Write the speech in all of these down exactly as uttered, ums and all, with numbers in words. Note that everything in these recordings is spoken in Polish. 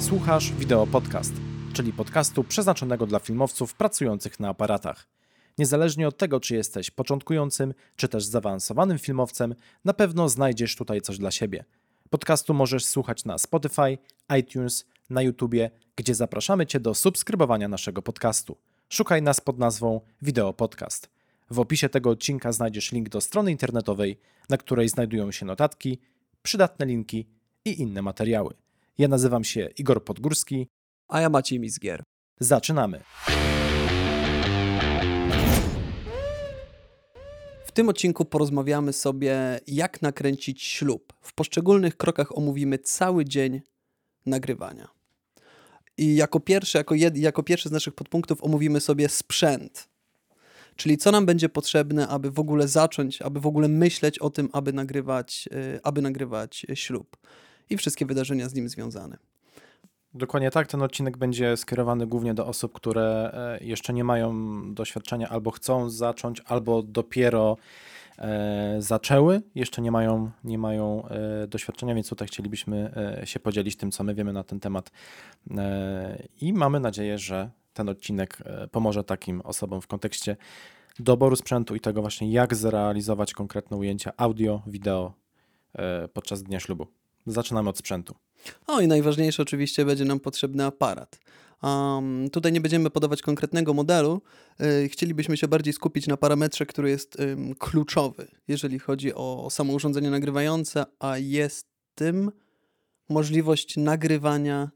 Słuchasz VideoPodcast, czyli podcastu przeznaczonego dla filmowców pracujących na aparatach. Niezależnie od tego, czy jesteś początkującym, czy też zaawansowanym filmowcem, na pewno znajdziesz tutaj coś dla siebie. Podcastu możesz słuchać na Spotify, iTunes, na YouTubie, gdzie zapraszamy Cię do subskrybowania naszego podcastu. Szukaj nas pod nazwą VideoPodcast. W opisie tego odcinka znajdziesz link do strony internetowej, na której znajdują się notatki, przydatne linki i inne materiały. Ja nazywam się Igor Podgórski, a ja Maciej Mizgier. Zaczynamy! W tym odcinku porozmawiamy sobie, jak nakręcić ślub. W poszczególnych krokach omówimy cały dzień nagrywania. I jako pierwszy, jako, jed, jako pierwszy z naszych podpunktów omówimy sobie sprzęt. Czyli co nam będzie potrzebne, aby w ogóle zacząć, aby w ogóle myśleć o tym, aby nagrywać, aby nagrywać ślub. I wszystkie wydarzenia z nim związane. Dokładnie tak, ten odcinek będzie skierowany głównie do osób, które jeszcze nie mają doświadczenia albo chcą zacząć, albo dopiero e, zaczęły, jeszcze nie mają, nie mają e, doświadczenia, więc tutaj chcielibyśmy e, się podzielić tym, co my wiemy na ten temat e, i mamy nadzieję, że ten odcinek pomoże takim osobom w kontekście doboru sprzętu i tego właśnie, jak zrealizować konkretne ujęcia audio, wideo e, podczas dnia ślubu. Zaczynamy od sprzętu. O i najważniejsze oczywiście będzie nam potrzebny aparat. Um, tutaj nie będziemy podawać konkretnego modelu. Yy, chcielibyśmy się bardziej skupić na parametrze, który jest yy, kluczowy, jeżeli chodzi o samo urządzenie nagrywające, a jest tym możliwość nagrywania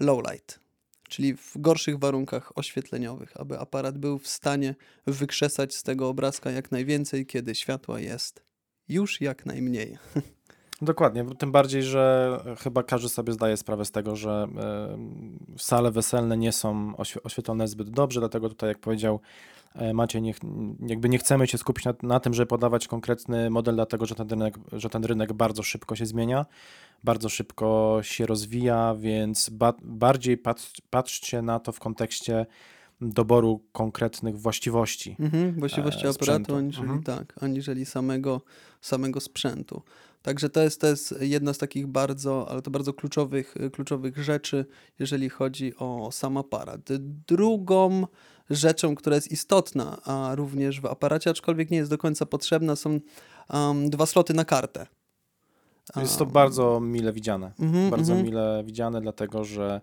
lowlight, czyli w gorszych warunkach oświetleniowych, aby aparat był w stanie wykrzesać z tego obrazka jak najwięcej, kiedy światła jest już jak najmniej. Dokładnie, tym bardziej, że chyba każdy sobie zdaje sprawę z tego, że sale weselne nie są oświetlone zbyt dobrze, dlatego tutaj, jak powiedział Maciej, nie, jakby nie chcemy się skupić na, na tym, żeby podawać konkretny model, dlatego że ten, rynek, że ten rynek bardzo szybko się zmienia, bardzo szybko się rozwija, więc ba, bardziej patrz, patrzcie na to w kontekście doboru konkretnych właściwości. Mhm, właściwości e, aparatu, aniżeli, mhm. tak, aniżeli samego, samego sprzętu. Także to jest, to jest jedna z takich bardzo, ale to bardzo kluczowych, kluczowych rzeczy, jeżeli chodzi o sam aparat. Drugą rzeczą, która jest istotna, a również w aparacie, aczkolwiek nie jest do końca potrzebna, są um, dwa sloty na kartę. Jest to um. bardzo mile widziane. Mm-hmm, bardzo mm-hmm. mile widziane, dlatego że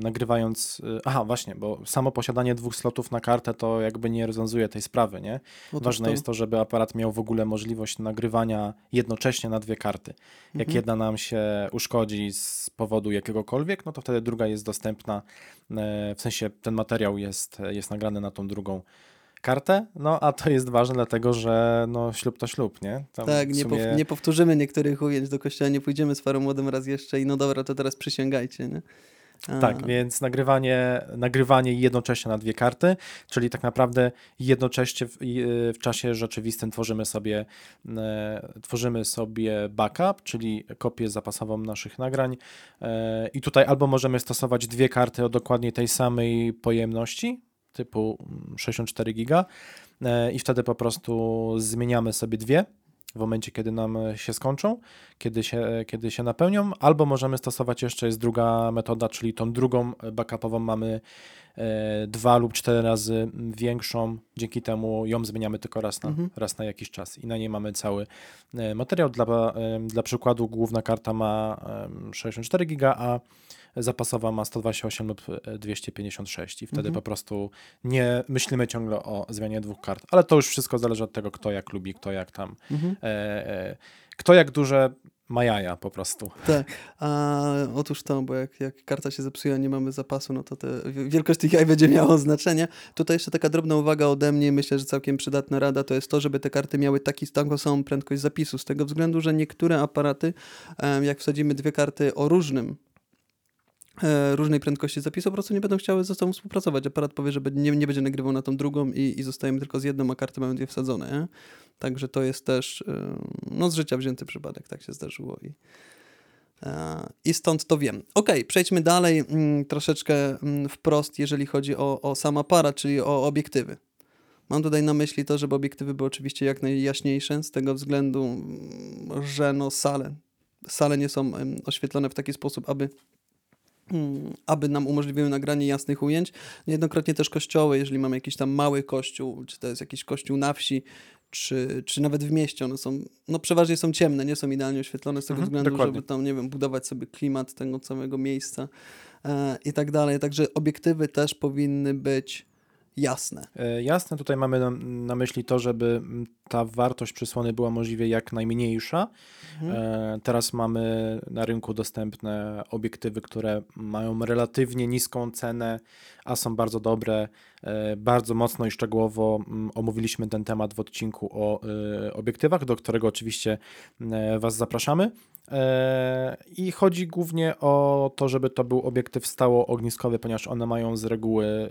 nagrywając... Aha, właśnie, bo samo posiadanie dwóch slotów na kartę to jakby nie rozwiązuje tej sprawy, nie? Otóż Ważne to. jest to, żeby aparat miał w ogóle możliwość nagrywania jednocześnie na dwie karty. Jak mhm. jedna nam się uszkodzi z powodu jakiegokolwiek, no to wtedy druga jest dostępna, w sensie ten materiał jest, jest nagrany na tą drugą kartę, no a to jest ważne, dlatego że no, ślub to ślub, nie? Tam tak, w sumie... nie powtórzymy niektórych ujęć do kościoła, nie pójdziemy z parą młodym raz jeszcze i no dobra, to teraz przysięgajcie, nie? A. Tak, więc nagrywanie, nagrywanie jednocześnie na dwie karty, czyli tak naprawdę jednocześnie w, w czasie rzeczywistym tworzymy sobie, e, tworzymy sobie backup, czyli kopię zapasową naszych nagrań e, i tutaj albo możemy stosować dwie karty o dokładnie tej samej pojemności, typu sześćdziesiąt cztery giga e, i wtedy po prostu zmieniamy sobie dwie. W momencie, kiedy nam się skończą, kiedy się, kiedy się napełnią, albo możemy stosować jeszcze, jest druga metoda, czyli tą drugą backupową mamy e, dwa lub cztery razy większą, dzięki temu ją zmieniamy tylko raz na, mhm. raz na jakiś czas i na niej mamy cały e, materiał. Dla, e, dla przykładu główna karta ma e, sześćdziesiąt cztery giga, a zapasowa ma sto dwadzieścia osiem lub dwieście pięćdziesiąt sześć i wtedy mhm. po prostu nie myślimy ciągle o zmianie dwóch kart, ale to już wszystko zależy od tego, kto jak lubi, kto jak tam, mhm. e, e, kto jak duże ma jaja po prostu. Tak, a otóż to, bo jak, jak karta się zepsuje, a nie mamy zapasu, no to te, wielkość tych jaj będzie miała znaczenie. Tutaj jeszcze taka drobna uwaga ode mnie, myślę, że całkiem przydatna rada, to jest to, żeby te karty miały taki, taką samą prędkość zapisu, z tego względu, że niektóre aparaty, jak wsadzimy dwie karty o różnym różnej prędkości zapisu, po prostu nie będą chciały ze sobą współpracować. Aparat powie, że nie, nie będzie nagrywał na tą drugą i, i zostajemy tylko z jedną, a karty mamy dwie wsadzone. Nie? Także to jest też no, z życia wzięty przypadek, tak się zdarzyło i, i stąd to wiem. Okej, przejdźmy dalej troszeczkę wprost, jeżeli chodzi o, o sam aparat, czyli o obiektywy. Mam tutaj na myśli to, żeby obiektywy były oczywiście jak najjaśniejsze, z tego względu, że no sale, sale nie są oświetlone w taki sposób, aby aby nam umożliwiły nagranie jasnych ujęć. Niejednokrotnie też kościoły, jeżeli mamy jakiś tam mały kościół, czy to jest jakiś kościół na wsi, czy, czy nawet w mieście, one są, no przeważnie są ciemne, nie są idealnie oświetlone z tego mhm, względu, dokładnie. Żeby tam, nie wiem, budować sobie klimat tego całego miejsca e, i tak dalej. Także obiektywy też powinny być jasne. E, jasne, tutaj mamy na, na myśli to, żeby ta wartość przysłony była możliwie jak najmniejsza. Mhm. E, teraz mamy na rynku dostępne obiektywy, które mają relatywnie niską cenę, a są bardzo dobre. E, bardzo mocno i szczegółowo m, omówiliśmy ten temat w odcinku o e, obiektywach, do którego oczywiście e, Was zapraszamy. E, I chodzi głównie o to, żeby to był obiektyw stałoogniskowy, ponieważ one mają z reguły e,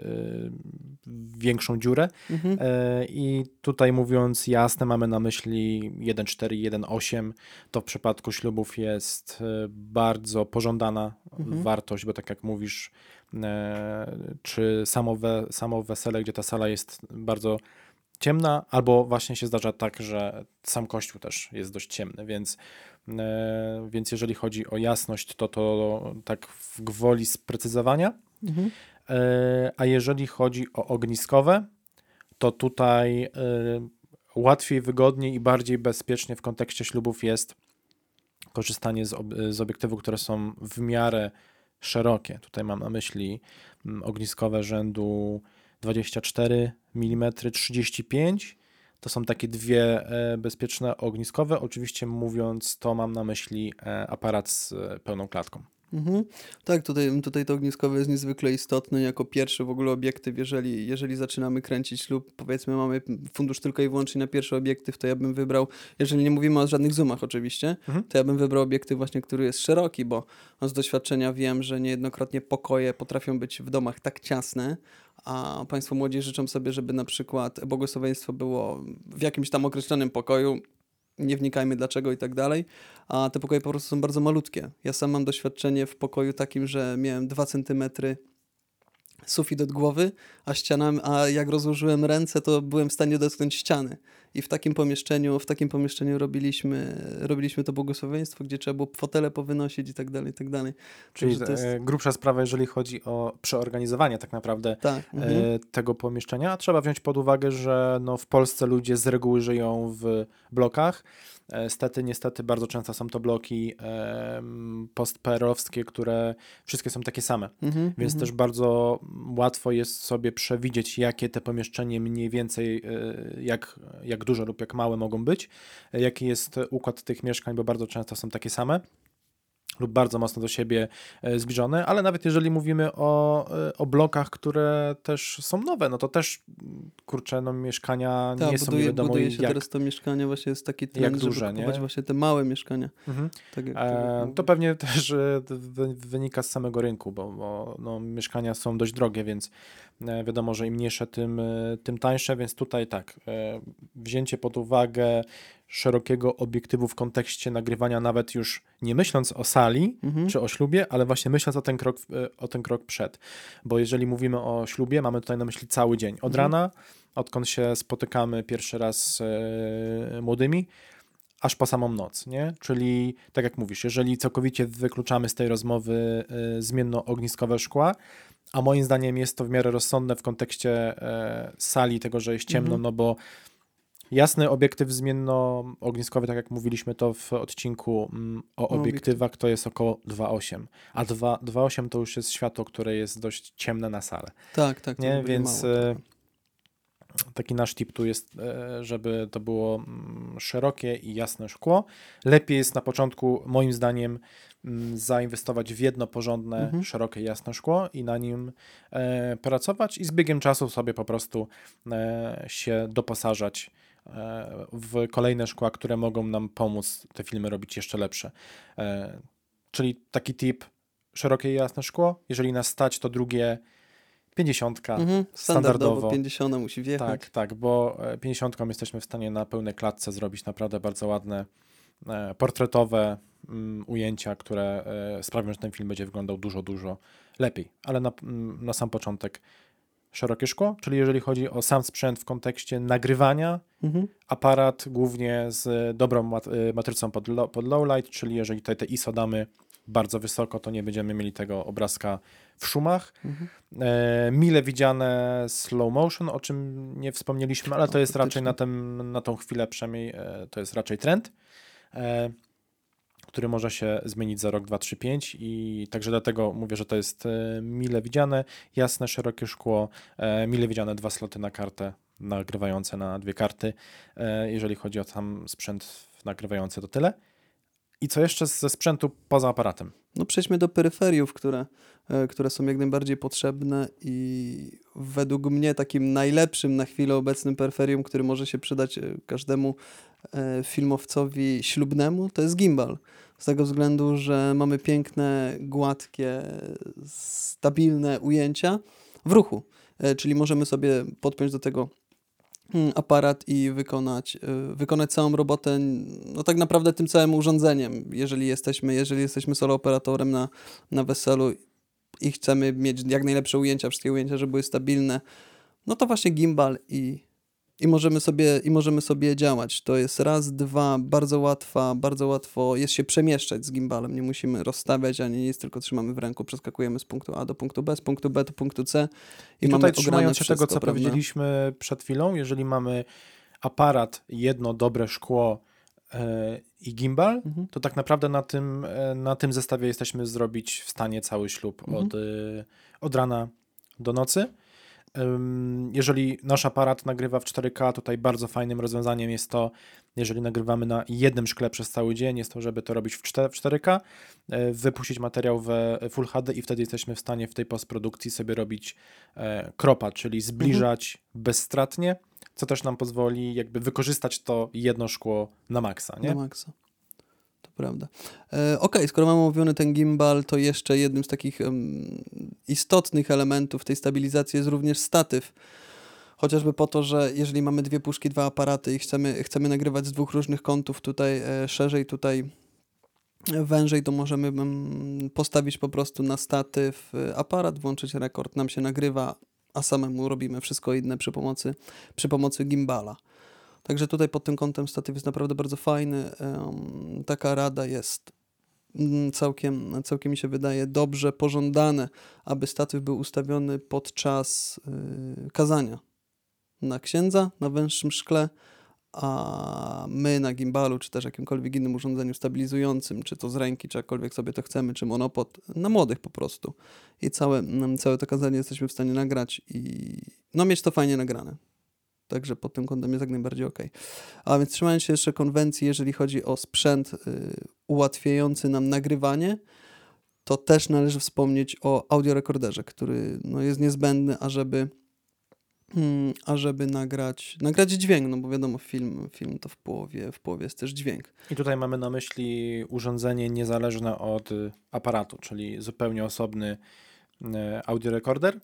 większą dziurę. Mhm. E, I tutaj mówiąc ja Jasne, mamy na myśli jeden przecinek cztery, jeden przecinek osiem. To w przypadku ślubów jest bardzo pożądana mhm. wartość, bo tak jak mówisz, czy samo, we, samo wesele, gdzie ta sala jest bardzo ciemna, albo właśnie się zdarza tak, że sam kościół też jest dość ciemny, więc, więc jeżeli chodzi o jasność, to to tak w gwoli sprecyzowania. Mhm. A jeżeli chodzi o ogniskowe, to tutaj łatwiej, wygodniej i bardziej bezpiecznie w kontekście ślubów jest korzystanie z, ob- z obiektywów, które są w miarę szerokie. Tutaj mam na myśli ogniskowe rzędu dwadzieścia cztery milimetrów, trzydzieści pięć. To są takie dwie bezpieczne ogniskowe. Oczywiście mówiąc to mam na myśli aparat z pełną klatką. Mhm. Tak, tutaj, tutaj to ogniskowe jest niezwykle istotne jako pierwszy w ogóle obiektyw, jeżeli, jeżeli zaczynamy kręcić ślub, powiedzmy mamy fundusz tylko i wyłącznie na pierwszy obiektyw, to ja bym wybrał, jeżeli nie mówimy o żadnych zoomach oczywiście, mhm. to ja bym wybrał obiektyw właśnie, który jest szeroki, bo z doświadczenia wiem, że niejednokrotnie pokoje potrafią być w domach tak ciasne, a państwo młodzi życzą sobie, żeby na przykład błogosławieństwo było w jakimś tam określonym pokoju, nie wnikajmy dlaczego i tak dalej, a te pokoje po prostu są bardzo malutkie. Ja sam mam doświadczenie w pokoju takim, że miałem dwa centymetry sufit od głowy, a ściana, a jak rozłożyłem ręce, to byłem w stanie dotknąć ściany. I w takim pomieszczeniu, w takim pomieszczeniu robiliśmy, robiliśmy to błogosławieństwo, gdzie trzeba było fotele powynosić i tak dalej, i tak dalej. Czyli to jest grubsza sprawa, jeżeli chodzi o przeorganizowanie tak naprawdę tak, e, mhm. tego pomieszczenia. A trzeba wziąć pod uwagę, że no w Polsce ludzie z reguły żyją w blokach. Niestety, niestety bardzo często są to bloki e, postperowskie, które wszystkie są takie same, mm-hmm, więc mm-hmm. też bardzo łatwo jest sobie przewidzieć, jakie te pomieszczenie mniej więcej, e, jak, jak duże lub jak małe mogą być, e, jaki jest układ tych mieszkań, bo bardzo często są takie same lub bardzo mocno do siebie zbliżone, ale nawet jeżeli mówimy o, o blokach, które też są nowe, no to też, kurczę, no mieszkania Ta, nie buduje, są wiadomo buduje się jak, teraz to mieszkanie, właśnie jest taki trend, żeby duże, kupować nie? właśnie te małe mieszkania. Mhm. Tak jak e, to pewnie też wynika z samego rynku, bo, bo no, mieszkania są dość drogie, więc wiadomo, że im mniejsze, tym, tym tańsze, więc tutaj tak, wzięcie pod uwagę szerokiego obiektywu w kontekście nagrywania, nawet już nie myśląc o sali mhm. czy o ślubie, ale właśnie myśląc o ten, krok, o ten krok przed. Bo jeżeli mówimy o ślubie, mamy tutaj na myśli cały dzień. Od mhm. rana, odkąd się spotykamy pierwszy raz z młodymi, aż po samą noc, nie? Czyli tak jak mówisz, jeżeli całkowicie wykluczamy z tej rozmowy zmienno-ogniskowe szkła, a moim zdaniem jest to w miarę rozsądne w kontekście sali, tego, że jest ciemno, mhm. no bo jasny obiektyw zmienno-ogniskowy, tak jak mówiliśmy to w odcinku o obiektywach, to jest około dwa przecinek osiem, a dwa przecinek osiem to już jest światło, które jest dość ciemne na salę. Tak, tak. Nie? Więc mało, tak. taki nasz tip tu jest, żeby to było szerokie i jasne szkło. Lepiej jest na początku, moim zdaniem, zainwestować w jedno porządne, mhm. szerokie, jasne szkło i na nim e, pracować i z biegiem czasu sobie po prostu e, się doposażać w kolejne szkła, które mogą nam pomóc te filmy robić jeszcze lepsze. E, czyli taki tip, szerokie i jasne szkło. Jeżeli nas stać, to drugie pięćdziesiątka mhm, standardowo. pięćdziesiątka musi wjechać. Tak, tak, bo pięćdziesiątką jesteśmy w stanie na pełnej klatce zrobić naprawdę bardzo ładne e, portretowe m, ujęcia, które e, sprawią, że ten film będzie wyglądał dużo, dużo lepiej. Ale na, m, na sam początek szerokie szkło, czyli jeżeli chodzi o sam sprzęt w kontekście nagrywania, mhm. aparat głównie z dobrą matrycą pod, low, pod low light, czyli jeżeli tutaj te I S O damy bardzo wysoko, to nie będziemy mieli tego obrazka w szumach. Mhm. E, mile widziane slow motion, o czym nie wspomnieliśmy, ale to jest raczej na, ten, na tą chwilę przynajmniej, e, to jest raczej trend, e, który może się zmienić za rok, dwa, trzy, pięć i także dlatego mówię, że to jest e, mile widziane, jasne, szerokie szkło, e, mile widziane dwa sloty na kartę, nagrywające na dwie karty. E, jeżeli chodzi o tam sprzęt nagrywający, to tyle. I co jeszcze ze sprzętu poza aparatem? No przejdźmy do peryferiów, które, które są jak najbardziej potrzebne i według mnie takim najlepszym na chwilę obecnym peryferium, który może się przydać każdemu filmowcowi ślubnemu, to jest gimbal. Z tego względu, że mamy piękne, gładkie, stabilne ujęcia w ruchu, czyli możemy sobie podpiąć do tego aparat i wykonać, wykonać całą robotę, no tak naprawdę tym całym urządzeniem, jeżeli jesteśmy, jeżeli jesteśmy solo operatorem na, na weselu i chcemy mieć jak najlepsze ujęcia, wszystkie ujęcia, żeby były stabilne, no to właśnie gimbal i, i, możemy sobie, i możemy sobie działać. To jest raz, dwa, bardzo łatwa, bardzo łatwo jest się przemieszczać z gimbalem, nie musimy rozstawiać ani nic, tylko trzymamy w ręku, przeskakujemy z punktu A do punktu B, z punktu B do punktu C i, I mamy tutaj trzymając się tego, co prawda? Powiedzieliśmy przed chwilą, jeżeli mamy aparat, jedno dobre szkło yy, i gimbal, mhm. to tak naprawdę na tym, na tym zestawie jesteśmy zrobić w stanie cały ślub mhm. od, yy, od rana do nocy. Jeżeli nasz aparat nagrywa w cztery K, tutaj bardzo fajnym rozwiązaniem jest to, jeżeli nagrywamy na jednym szkle przez cały dzień, jest to, żeby to robić w cztery K, wypuścić materiał w Full H D i wtedy jesteśmy w stanie w tej postprodukcji sobie robić kropa, czyli zbliżać mhm. bezstratnie, co też nam pozwoli jakby wykorzystać to jedno szkło na maksa. Nie? Na maksa. Prawda. E, Okej, okay, skoro mamy omówiony ten gimbal, to jeszcze jednym z takich um, istotnych elementów tej stabilizacji jest również statyw. Chociażby po to, że jeżeli mamy dwie puszki, dwa aparaty i chcemy, chcemy nagrywać z dwóch różnych kątów, tutaj e, szerzej, tutaj wężej, to możemy um, postawić po prostu na statyw aparat, włączyć rekord, nam się nagrywa, a samemu robimy wszystko inne przy pomocy, przy pomocy gimbala. Także tutaj pod tym kątem statyw jest naprawdę bardzo fajny. Um, taka rada jest całkiem, całkiem mi się wydaje, dobrze pożądane, aby statyw był ustawiony podczas yy, kazania na księdza, na węższym szkle, a my na gimbalu, czy też jakimkolwiek innym urządzeniu stabilizującym, czy to z ręki, czy jakkolwiek sobie to chcemy, czy monopod, na młodych po prostu. I całe, całe to kazanie jesteśmy w stanie nagrać i no, mieć to fajnie nagrane. Także pod tym kątem jest jak najbardziej okej. Okay. A więc trzymając się jeszcze konwencji, jeżeli chodzi o sprzęt y, ułatwiający nam nagrywanie, to też należy wspomnieć o audiorekorderze, który no, jest niezbędny, ażeby, mm, ażeby nagrać, nagrać dźwięk, no bo wiadomo, film, film to w połowie, w połowie jest też dźwięk. I tutaj mamy na myśli urządzenie niezależne od aparatu, czyli zupełnie osobny y, audiorekorder.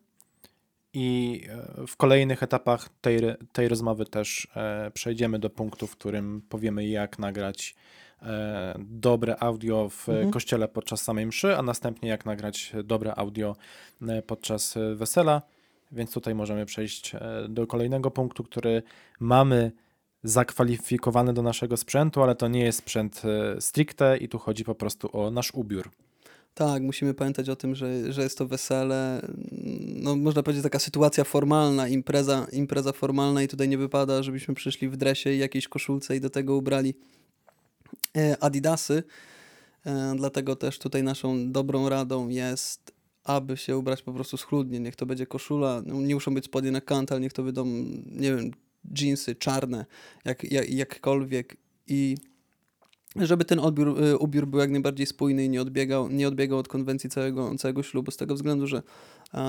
I w kolejnych etapach tej, tej rozmowy też e, przejdziemy do punktu, w którym powiemy, jak nagrać e, dobre audio w mhm. kościele podczas samej mszy, a następnie jak nagrać dobre audio e, podczas wesela. Więc tutaj możemy przejść e, do kolejnego punktu, który mamy zakwalifikowany do naszego sprzętu, ale to nie jest sprzęt e, stricte i tu chodzi po prostu o nasz ubiór. Tak, musimy pamiętać o tym, że, że jest to wesele, no można powiedzieć taka sytuacja formalna, impreza, impreza formalna i tutaj nie wypada, żebyśmy przyszli w dresie i jakiejś koszulce i do tego ubrali adidasy, dlatego też tutaj naszą dobrą radą jest, aby się ubrać po prostu schludnie, niech to będzie koszula, nie muszą być spodnie na kant, ale niech to będą, nie wiem, dżinsy czarne, jak, jak, jakkolwiek i... żeby ten odbiór, ubiór był jak najbardziej spójny i nie odbiegał, nie odbiegał od konwencji całego, całego ślubu, z tego względu, że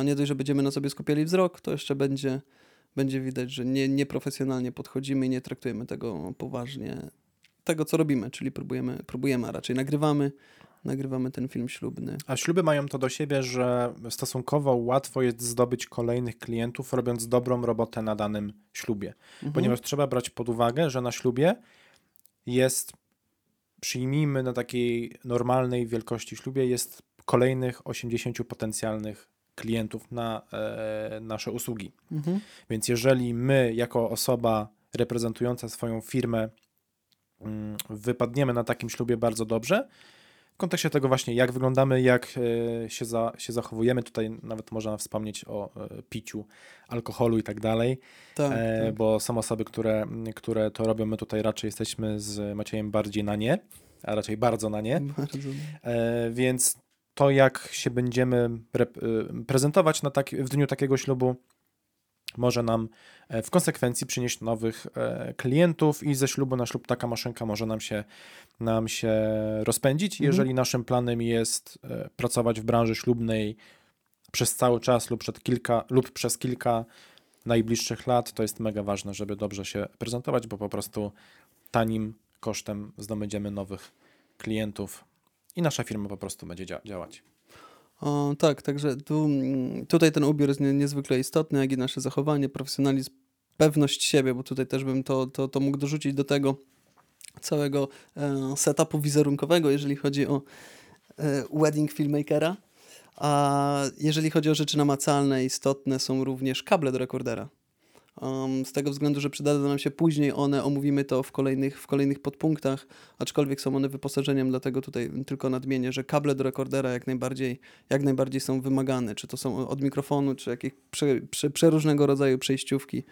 nie dość, że będziemy na sobie skupiali wzrok, to jeszcze będzie, będzie widać, że nie, nieprofesjonalnie podchodzimy i nie traktujemy tego poważnie, tego co robimy, czyli próbujemy, próbujemy a raczej nagrywamy, nagrywamy ten film ślubny. A śluby mają to do siebie, że stosunkowo łatwo jest zdobyć kolejnych klientów, robiąc dobrą robotę na danym ślubie, mhm. ponieważ trzeba brać pod uwagę, że na ślubie jest... Przyjmijmy na takiej normalnej wielkości ślubie jest kolejnych osiemdziesięciu potencjalnych klientów na e, nasze usługi. Mhm. Więc jeżeli my jako osoba reprezentująca swoją firmę m, wypadniemy na takim ślubie bardzo dobrze, w kontekście tego właśnie, jak wyglądamy, jak się, za, się zachowujemy. Tutaj nawet można wspomnieć o piciu, alkoholu i tak dalej, tak, e, tak. Bo są osoby, które, które to robią, my tutaj raczej jesteśmy z Maciejem bardziej na nie, a raczej bardzo na nie, bardzo. E, więc to, jak się będziemy rep- prezentować na tak, w dniu takiego ślubu, może nam w konsekwencji przynieść nowych klientów i ze ślubu na ślub taka maszynka może nam się, nam się rozpędzić. Jeżeli mhm. naszym planem jest pracować w branży ślubnej przez cały czas lub, przed kilka, lub przez kilka najbliższych lat, to jest mega ważne, żeby dobrze się prezentować, bo po prostu tanim kosztem zdobędziemy nowych klientów i nasza firma po prostu będzie dzia- działać. O, tak, także tu, tutaj ten ubiór jest nie, niezwykle istotny, jak i nasze zachowanie, profesjonalizm, pewność siebie, bo tutaj też bym to, to, to mógł dorzucić do tego całego e, setupu wizerunkowego, jeżeli chodzi o e, wedding filmmakera, a jeżeli chodzi o rzeczy namacalne, istotne są również kable do rekordera. Um, z tego względu, że przydadzą nam się później one, omówimy to w kolejnych, w kolejnych podpunktach, aczkolwiek są one wyposażeniem, dlatego tutaj tylko nadmienię, że kable do rekordera jak najbardziej, jak najbardziej są wymagane, czy to są od mikrofonu, czy jakieś przeróżnego rodzaju przejściówki.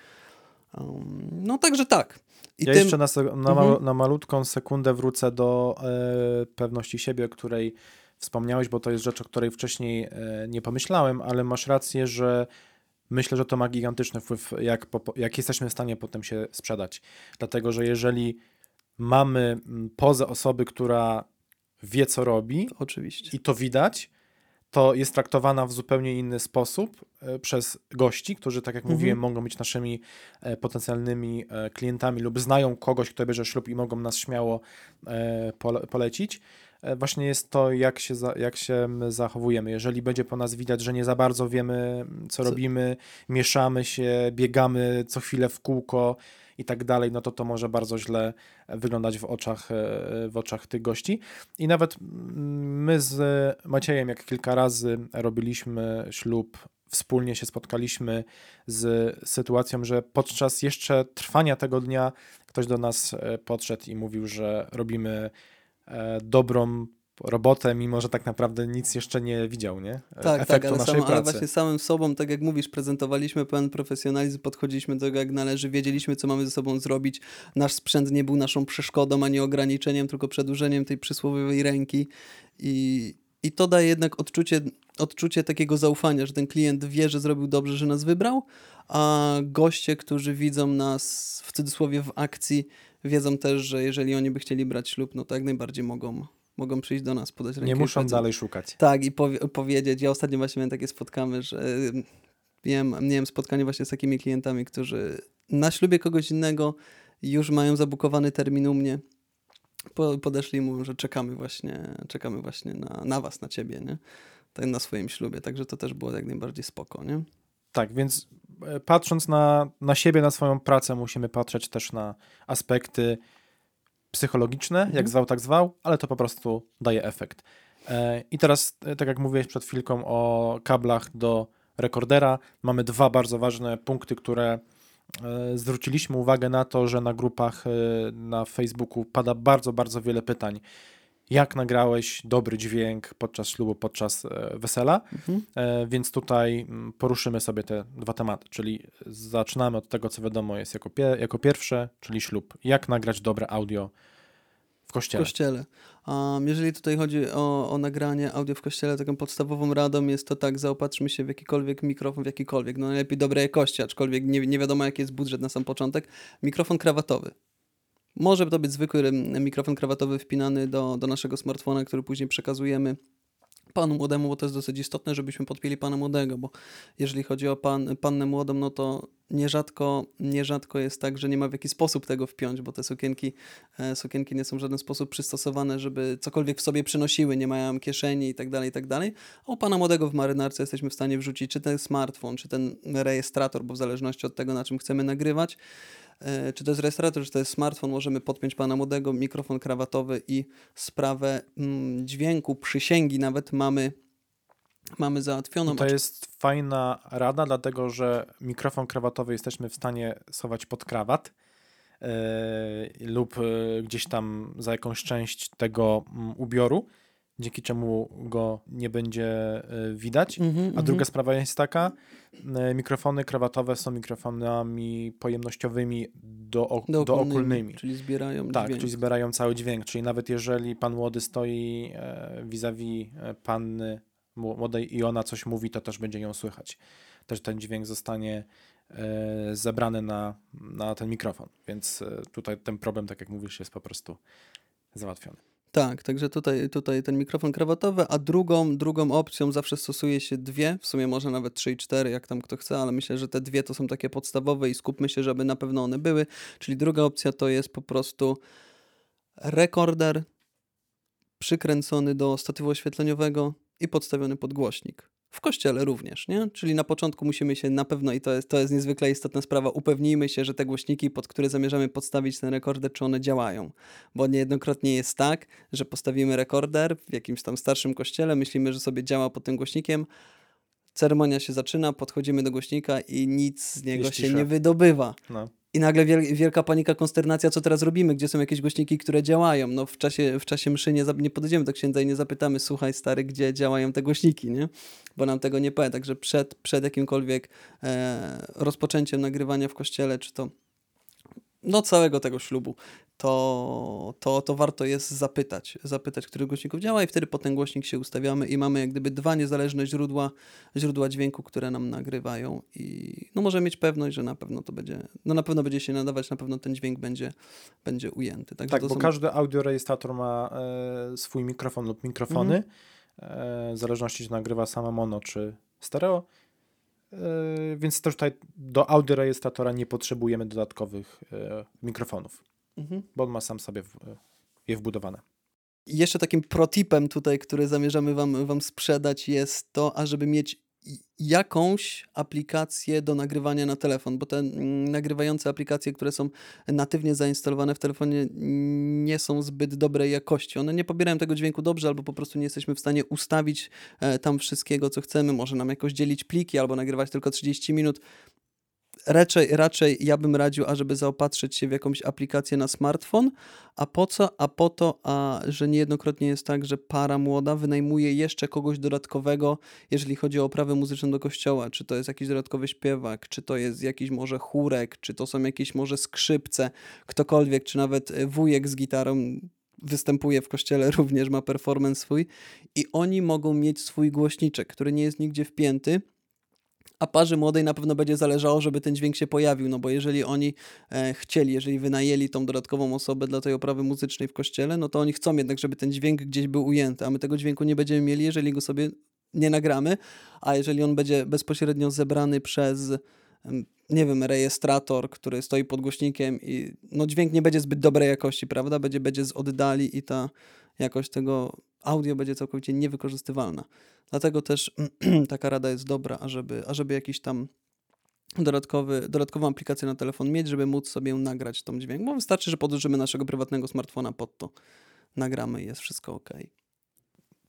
Um, no także tak. I ja tym... jeszcze na, sek- na, ma- mhm. na malutką sekundę wrócę do yy, pewności siebie, o której wspomniałeś, bo to jest rzecz, o której wcześniej yy, nie pomyślałem, ale masz rację, że myślę, że to ma gigantyczny wpływ, jak, jak jesteśmy w stanie potem się sprzedać. Dlatego, że jeżeli mamy pozę osoby, która wie, co robi, oczywiście, i to widać, to jest traktowana w zupełnie inny sposób przez gości, którzy, tak jak mhm. mówiłem, mogą być naszymi potencjalnymi klientami lub znają kogoś, kto bierze ślub i mogą nas śmiało polecić. Właśnie jest to, jak się, za, jak się zachowujemy. Jeżeli będzie po nas widać, że nie za bardzo wiemy, co, co robimy, mieszamy się, biegamy co chwilę w kółko i tak dalej, no to to może bardzo źle wyglądać w oczach, w oczach tych gości. I nawet my z Maciejem, jak kilka razy robiliśmy ślub, wspólnie się spotkaliśmy z sytuacją, że podczas jeszcze trwania tego dnia ktoś do nas podszedł i mówił, że robimy dobrą robotę, mimo że tak naprawdę nic jeszcze nie widział, nie? Tak, efektu tak, ale, naszej sam, pracy. Ale właśnie samym sobą, tak jak mówisz, prezentowaliśmy pełen profesjonalizm, podchodziliśmy do tego jak należy, wiedzieliśmy, co mamy ze sobą zrobić. Nasz sprzęt nie był naszą przeszkodą, ani ograniczeniem, tylko przedłużeniem tej przysłowiowej ręki i, i to daje jednak odczucie, odczucie takiego zaufania, że ten klient wie, że zrobił dobrze, że nas wybrał, a goście, którzy widzą nas w cudzysłowie w akcji, wiedzą też, że jeżeli oni by chcieli brać ślub, no to jak najbardziej mogą, mogą przyjść do nas, podać rękę. Nie muszą dalej szukać. Tak, i powie- powiedzieć. Ja ostatnio właśnie miałem takie spotkanie, że miałem, miałem spotkanie właśnie z takimi klientami, którzy na ślubie kogoś innego już mają zabukowany termin u mnie. Po, podeszli i mówią, że czekamy właśnie, czekamy właśnie na, na was, na ciebie, nie? Tak, na swoim ślubie. Także to też było jak najbardziej spoko, nie? Tak, więc patrząc na, na siebie, na swoją pracę, musimy patrzeć też na aspekty psychologiczne, mhm. jak zwał, tak zwał, ale to po prostu daje efekt. E, I teraz, tak jak mówiłeś przed chwilką o kablach do rekordera, mamy dwa bardzo ważne punkty, które e, zwróciliśmy uwagę na to, że na grupach e, na Facebooku pada bardzo, bardzo wiele pytań. Jak nagrałeś dobry dźwięk podczas ślubu, podczas wesela, mhm. więc tutaj poruszymy sobie te dwa tematy, czyli zaczynamy od tego, co wiadomo jest jako, pie- jako pierwsze, czyli ślub. Jak nagrać dobre audio w kościele? W kościele. Um, jeżeli tutaj chodzi o, o nagranie audio w kościele, taką podstawową radą jest to tak, zaopatrzmy się w jakikolwiek mikrofon, w jakikolwiek, no najlepiej dobrej jakości, aczkolwiek nie, nie wiadomo, jaki jest budżet na sam początek, mikrofon krawatowy. Może to być zwykły mikrofon krawatowy wpinany do, do naszego smartfona, który później przekazujemy panu młodemu, bo to jest dosyć istotne, żebyśmy podpięli pana młodego, bo jeżeli chodzi o pan, pannę młodą, no to nierzadko, nierzadko jest tak, że nie ma w jaki sposób tego wpiąć, bo te sukienki, sukienki nie są w żaden sposób przystosowane, żeby cokolwiek w sobie przynosiły, nie mają kieszeni i tak dalej, i tak dalej. A u pana młodego w marynarce jesteśmy w stanie wrzucić czy ten smartfon, czy ten rejestrator, bo w zależności od tego, na czym chcemy nagrywać, czy to jest rejestrator, czy to jest smartfon, możemy podpiąć pana młodego, mikrofon krawatowy i sprawę mm, dźwięku, przysięgi nawet mamy, mamy załatwioną. To jest fajna rada, dlatego że mikrofon krawatowy jesteśmy w stanie schować pod krawat yy, lub yy, gdzieś tam za jakąś część tego mm, ubioru. dzięki czemu go nie będzie widać. Mm-hmm, a druga mm-hmm. sprawa jest taka, mikrofony krawatowe są mikrofonami pojemnościowymi dookulnymi. dookulnymi. Czyli zbierają Tak, dźwięk. czyli zbierają cały dźwięk. Czyli nawet jeżeli pan młody stoi vis-a-vis panny młodej i ona coś mówi, to też będzie ją słychać. Też ten dźwięk zostanie zebrany na, na ten mikrofon. Więc tutaj ten problem, tak jak mówisz, jest po prostu załatwiony. Tak, także tutaj, tutaj ten mikrofon krawatowy, a drugą, drugą opcją zawsze stosuje się dwie, w sumie może nawet trzy i cztery, jak tam kto chce, ale myślę, że te dwie to są takie podstawowe i skupmy się, żeby na pewno one były. Czyli druga opcja to jest po prostu rekorder przykręcony do statywu oświetleniowego i podstawiony pod głośnik. W kościele również, nie? Czyli na początku musimy się na pewno, i to jest, to jest niezwykle istotna sprawa, upewnijmy się, że te głośniki, pod które zamierzamy podstawić ten rekorder, czy one działają. Bo niejednokrotnie jest tak, że postawimy rekorder w jakimś tam starszym kościele, myślimy, że sobie działa pod tym głośnikiem, ceremonia się zaczyna, podchodzimy do głośnika i nic z niego się nie wydobywa. No. I nagle wielka panika, konsternacja, co teraz robimy, gdzie są jakieś głośniki, które działają. No w czasie, w czasie mszy nie, nie podejdziemy do księdza i nie zapytamy, słuchaj stary, gdzie działają te głośniki, nie? Bo nam tego nie powie. Także przed, przed jakimkolwiek e, rozpoczęciem nagrywania w kościele, czy to no całego tego ślubu, to, to, to warto jest zapytać, zapytać, który głośników działa i wtedy po ten głośnik się ustawiamy i mamy jak gdyby dwa niezależne źródła, źródła dźwięku, które nam nagrywają i no możemy mieć pewność, że na pewno to będzie, no na pewno będzie się nadawać, na pewno ten dźwięk będzie, będzie ujęty. Także tak, to bo są... każdy audiorejestrator ma e, swój mikrofon lub mikrofony, mhm. e, w zależności czy nagrywa samo mono czy stereo. Yy, więc też tutaj do audiorejestratora nie potrzebujemy dodatkowych yy, mikrofonów, mhm. bo on ma sam sobie w, yy, je wbudowane. I jeszcze takim protipem tutaj, który zamierzamy wam, wam sprzedać, jest to, ażeby mieć jakąś aplikację do nagrywania na telefon, bo te nagrywające aplikacje, które są natywnie zainstalowane w telefonie, nie są zbyt dobrej jakości. One nie pobierają tego dźwięku dobrze, albo po prostu nie jesteśmy w stanie ustawić tam wszystkiego, co chcemy. Może nam jakoś dzielić pliki, albo nagrywać tylko trzydzieści minut. Raczej, raczej ja bym radził, ażeby zaopatrzyć się w jakąś aplikację na smartfon. A po co? A po to, a że niejednokrotnie jest tak, że para młoda wynajmuje jeszcze kogoś dodatkowego, jeżeli chodzi o oprawę muzyczną do kościoła. Czy to jest jakiś dodatkowy śpiewak, czy to jest jakiś może chórek, czy to są jakieś może skrzypce, ktokolwiek, czy nawet wujek z gitarą występuje w kościele, również ma performance swój. I oni mogą mieć swój głośniczek, który nie jest nigdzie wpięty, a parze młodej na pewno będzie zależało, żeby ten dźwięk się pojawił, no bo jeżeli oni e, chcieli, jeżeli wynajęli tą dodatkową osobę dla tej oprawy muzycznej w kościele, no to oni chcą jednak, żeby ten dźwięk gdzieś był ujęty, a my tego dźwięku nie będziemy mieli, jeżeli go sobie nie nagramy, a jeżeli on będzie bezpośrednio zebrany przez, nie wiem, rejestrator, który stoi pod głośnikiem i no dźwięk nie będzie zbyt dobrej jakości, prawda, będzie, będzie z oddali i ta jakość tego audio będzie całkowicie niewykorzystywalna. Dlatego też taka rada jest dobra, ażeby, ażeby jakiś tam dodatkowy, dodatkową aplikację na telefon mieć, żeby móc sobie nagrać tą dźwięk. Bo wystarczy, że podłożymy naszego prywatnego smartfona pod to. Nagramy i jest wszystko ok.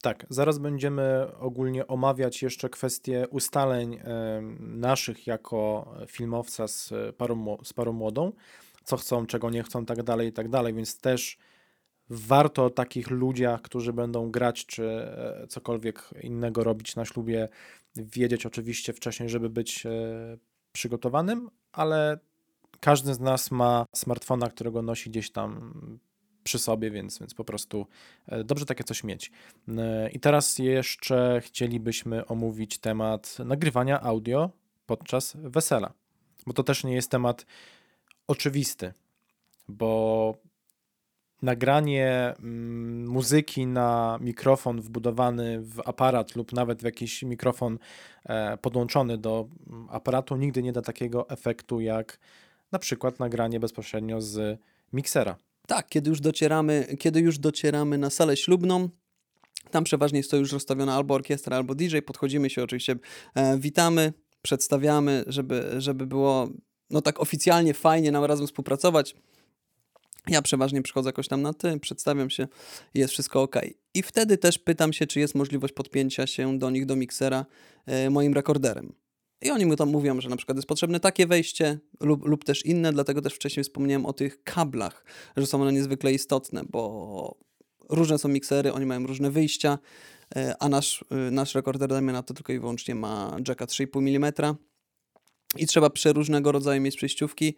Tak, zaraz będziemy ogólnie omawiać jeszcze kwestię ustaleń naszych jako filmowca z parą, z parą młodą. Co chcą, czego nie chcą, tak dalej i tak dalej. Więc też warto o takich ludziach, którzy będą grać czy cokolwiek innego robić na ślubie, wiedzieć oczywiście wcześniej, żeby być przygotowanym, ale każdy z nas ma smartfona, którego nosi gdzieś tam przy sobie, więc, więc po prostu dobrze takie coś mieć. I teraz jeszcze chcielibyśmy omówić temat nagrywania audio podczas wesela, bo to też nie jest temat oczywisty, bo nagranie muzyki na mikrofon wbudowany w aparat lub nawet w jakiś mikrofon podłączony do aparatu nigdy nie da takiego efektu jak na przykład nagranie bezpośrednio z miksera. Tak, kiedy już docieramy, kiedy już docieramy na salę ślubną, tam przeważnie jest to już rozstawiona albo orkiestra, albo D J, podchodzimy się oczywiście, e, witamy, przedstawiamy, żeby, żeby było no tak oficjalnie fajnie nam razem współpracować. Ja przeważnie przychodzę jakoś tam na ty, przedstawiam się, jest wszystko ok. I wtedy też pytam się, czy jest możliwość podpięcia się do nich, do miksera e, moim rekorderem. I oni mu tam mówią, że na przykład jest potrzebne takie wejście lub, lub też inne, dlatego też wcześniej wspomniałem o tych kablach, że są one niezwykle istotne, bo różne są miksery, oni mają różne wyjścia, a nasz, nasz rekorder Damiana to tylko i wyłącznie ma jacka trzy i pół milimetra i trzeba przeróżnego rodzaju mieć przejściówki,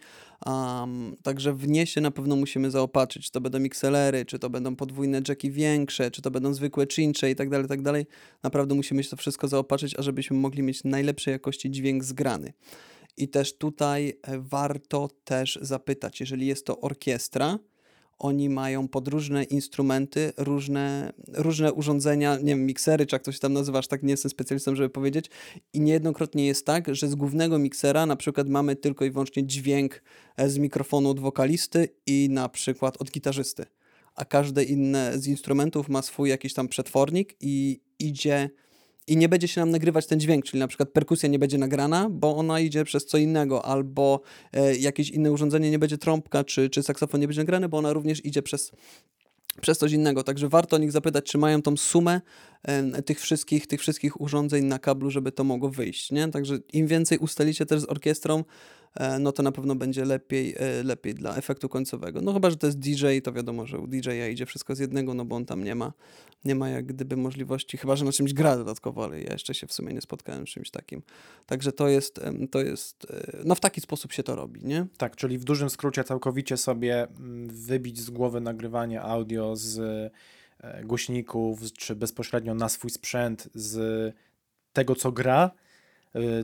um, także w nie się na pewno musimy zaopatrzyć, czy to będą mikselery, czy to będą podwójne jacki większe, czy to będą zwykłe cincze i tak dalej, tak dalej. Naprawdę musimy się to wszystko zaopatrzyć, ażebyśmy mogli mieć najlepszej jakości dźwięk zgrany. I też tutaj warto też zapytać, jeżeli jest to orkiestra, oni mają pod różne instrumenty, różne, różne urządzenia, nie wiem, miksery, czy jak to się tam nazywasz, tak nie jestem specjalistą, żeby powiedzieć. I niejednokrotnie jest tak, że z głównego miksera na przykład mamy tylko i wyłącznie dźwięk z mikrofonu od wokalisty i na przykład od gitarzysty. A każde inne z instrumentów ma swój jakiś tam przetwornik i idzie... I nie będzie się nam nagrywać ten dźwięk, czyli na przykład perkusja nie będzie nagrana, bo ona idzie przez co innego, albo e, jakieś inne urządzenie, nie będzie trąbka czy, czy saksofon nie będzie nagrany, bo ona również idzie przez, przez coś innego. Także warto o nich zapytać, czy mają tą sumę e, tych, wszystkich, tych wszystkich urządzeń na kablu, żeby to mogło wyjść. Nie? Także im więcej ustalicie też z orkiestrą, e, no to na pewno będzie lepiej, e, lepiej dla efektu końcowego. No chyba że to jest D J, to wiadomo, że u D J a idzie wszystko z jednego, no bo on tam nie ma. Nie ma jak gdyby możliwości, chyba że na czymś gra dodatkowo, ale ja jeszcze się w sumie nie spotkałem z czymś takim. Także to jest, to jest, no w taki sposób się to robi, nie? Tak, czyli w dużym skrócie całkowicie sobie wybić z głowy nagrywanie audio z głośników, czy bezpośrednio na swój sprzęt z tego, co gra,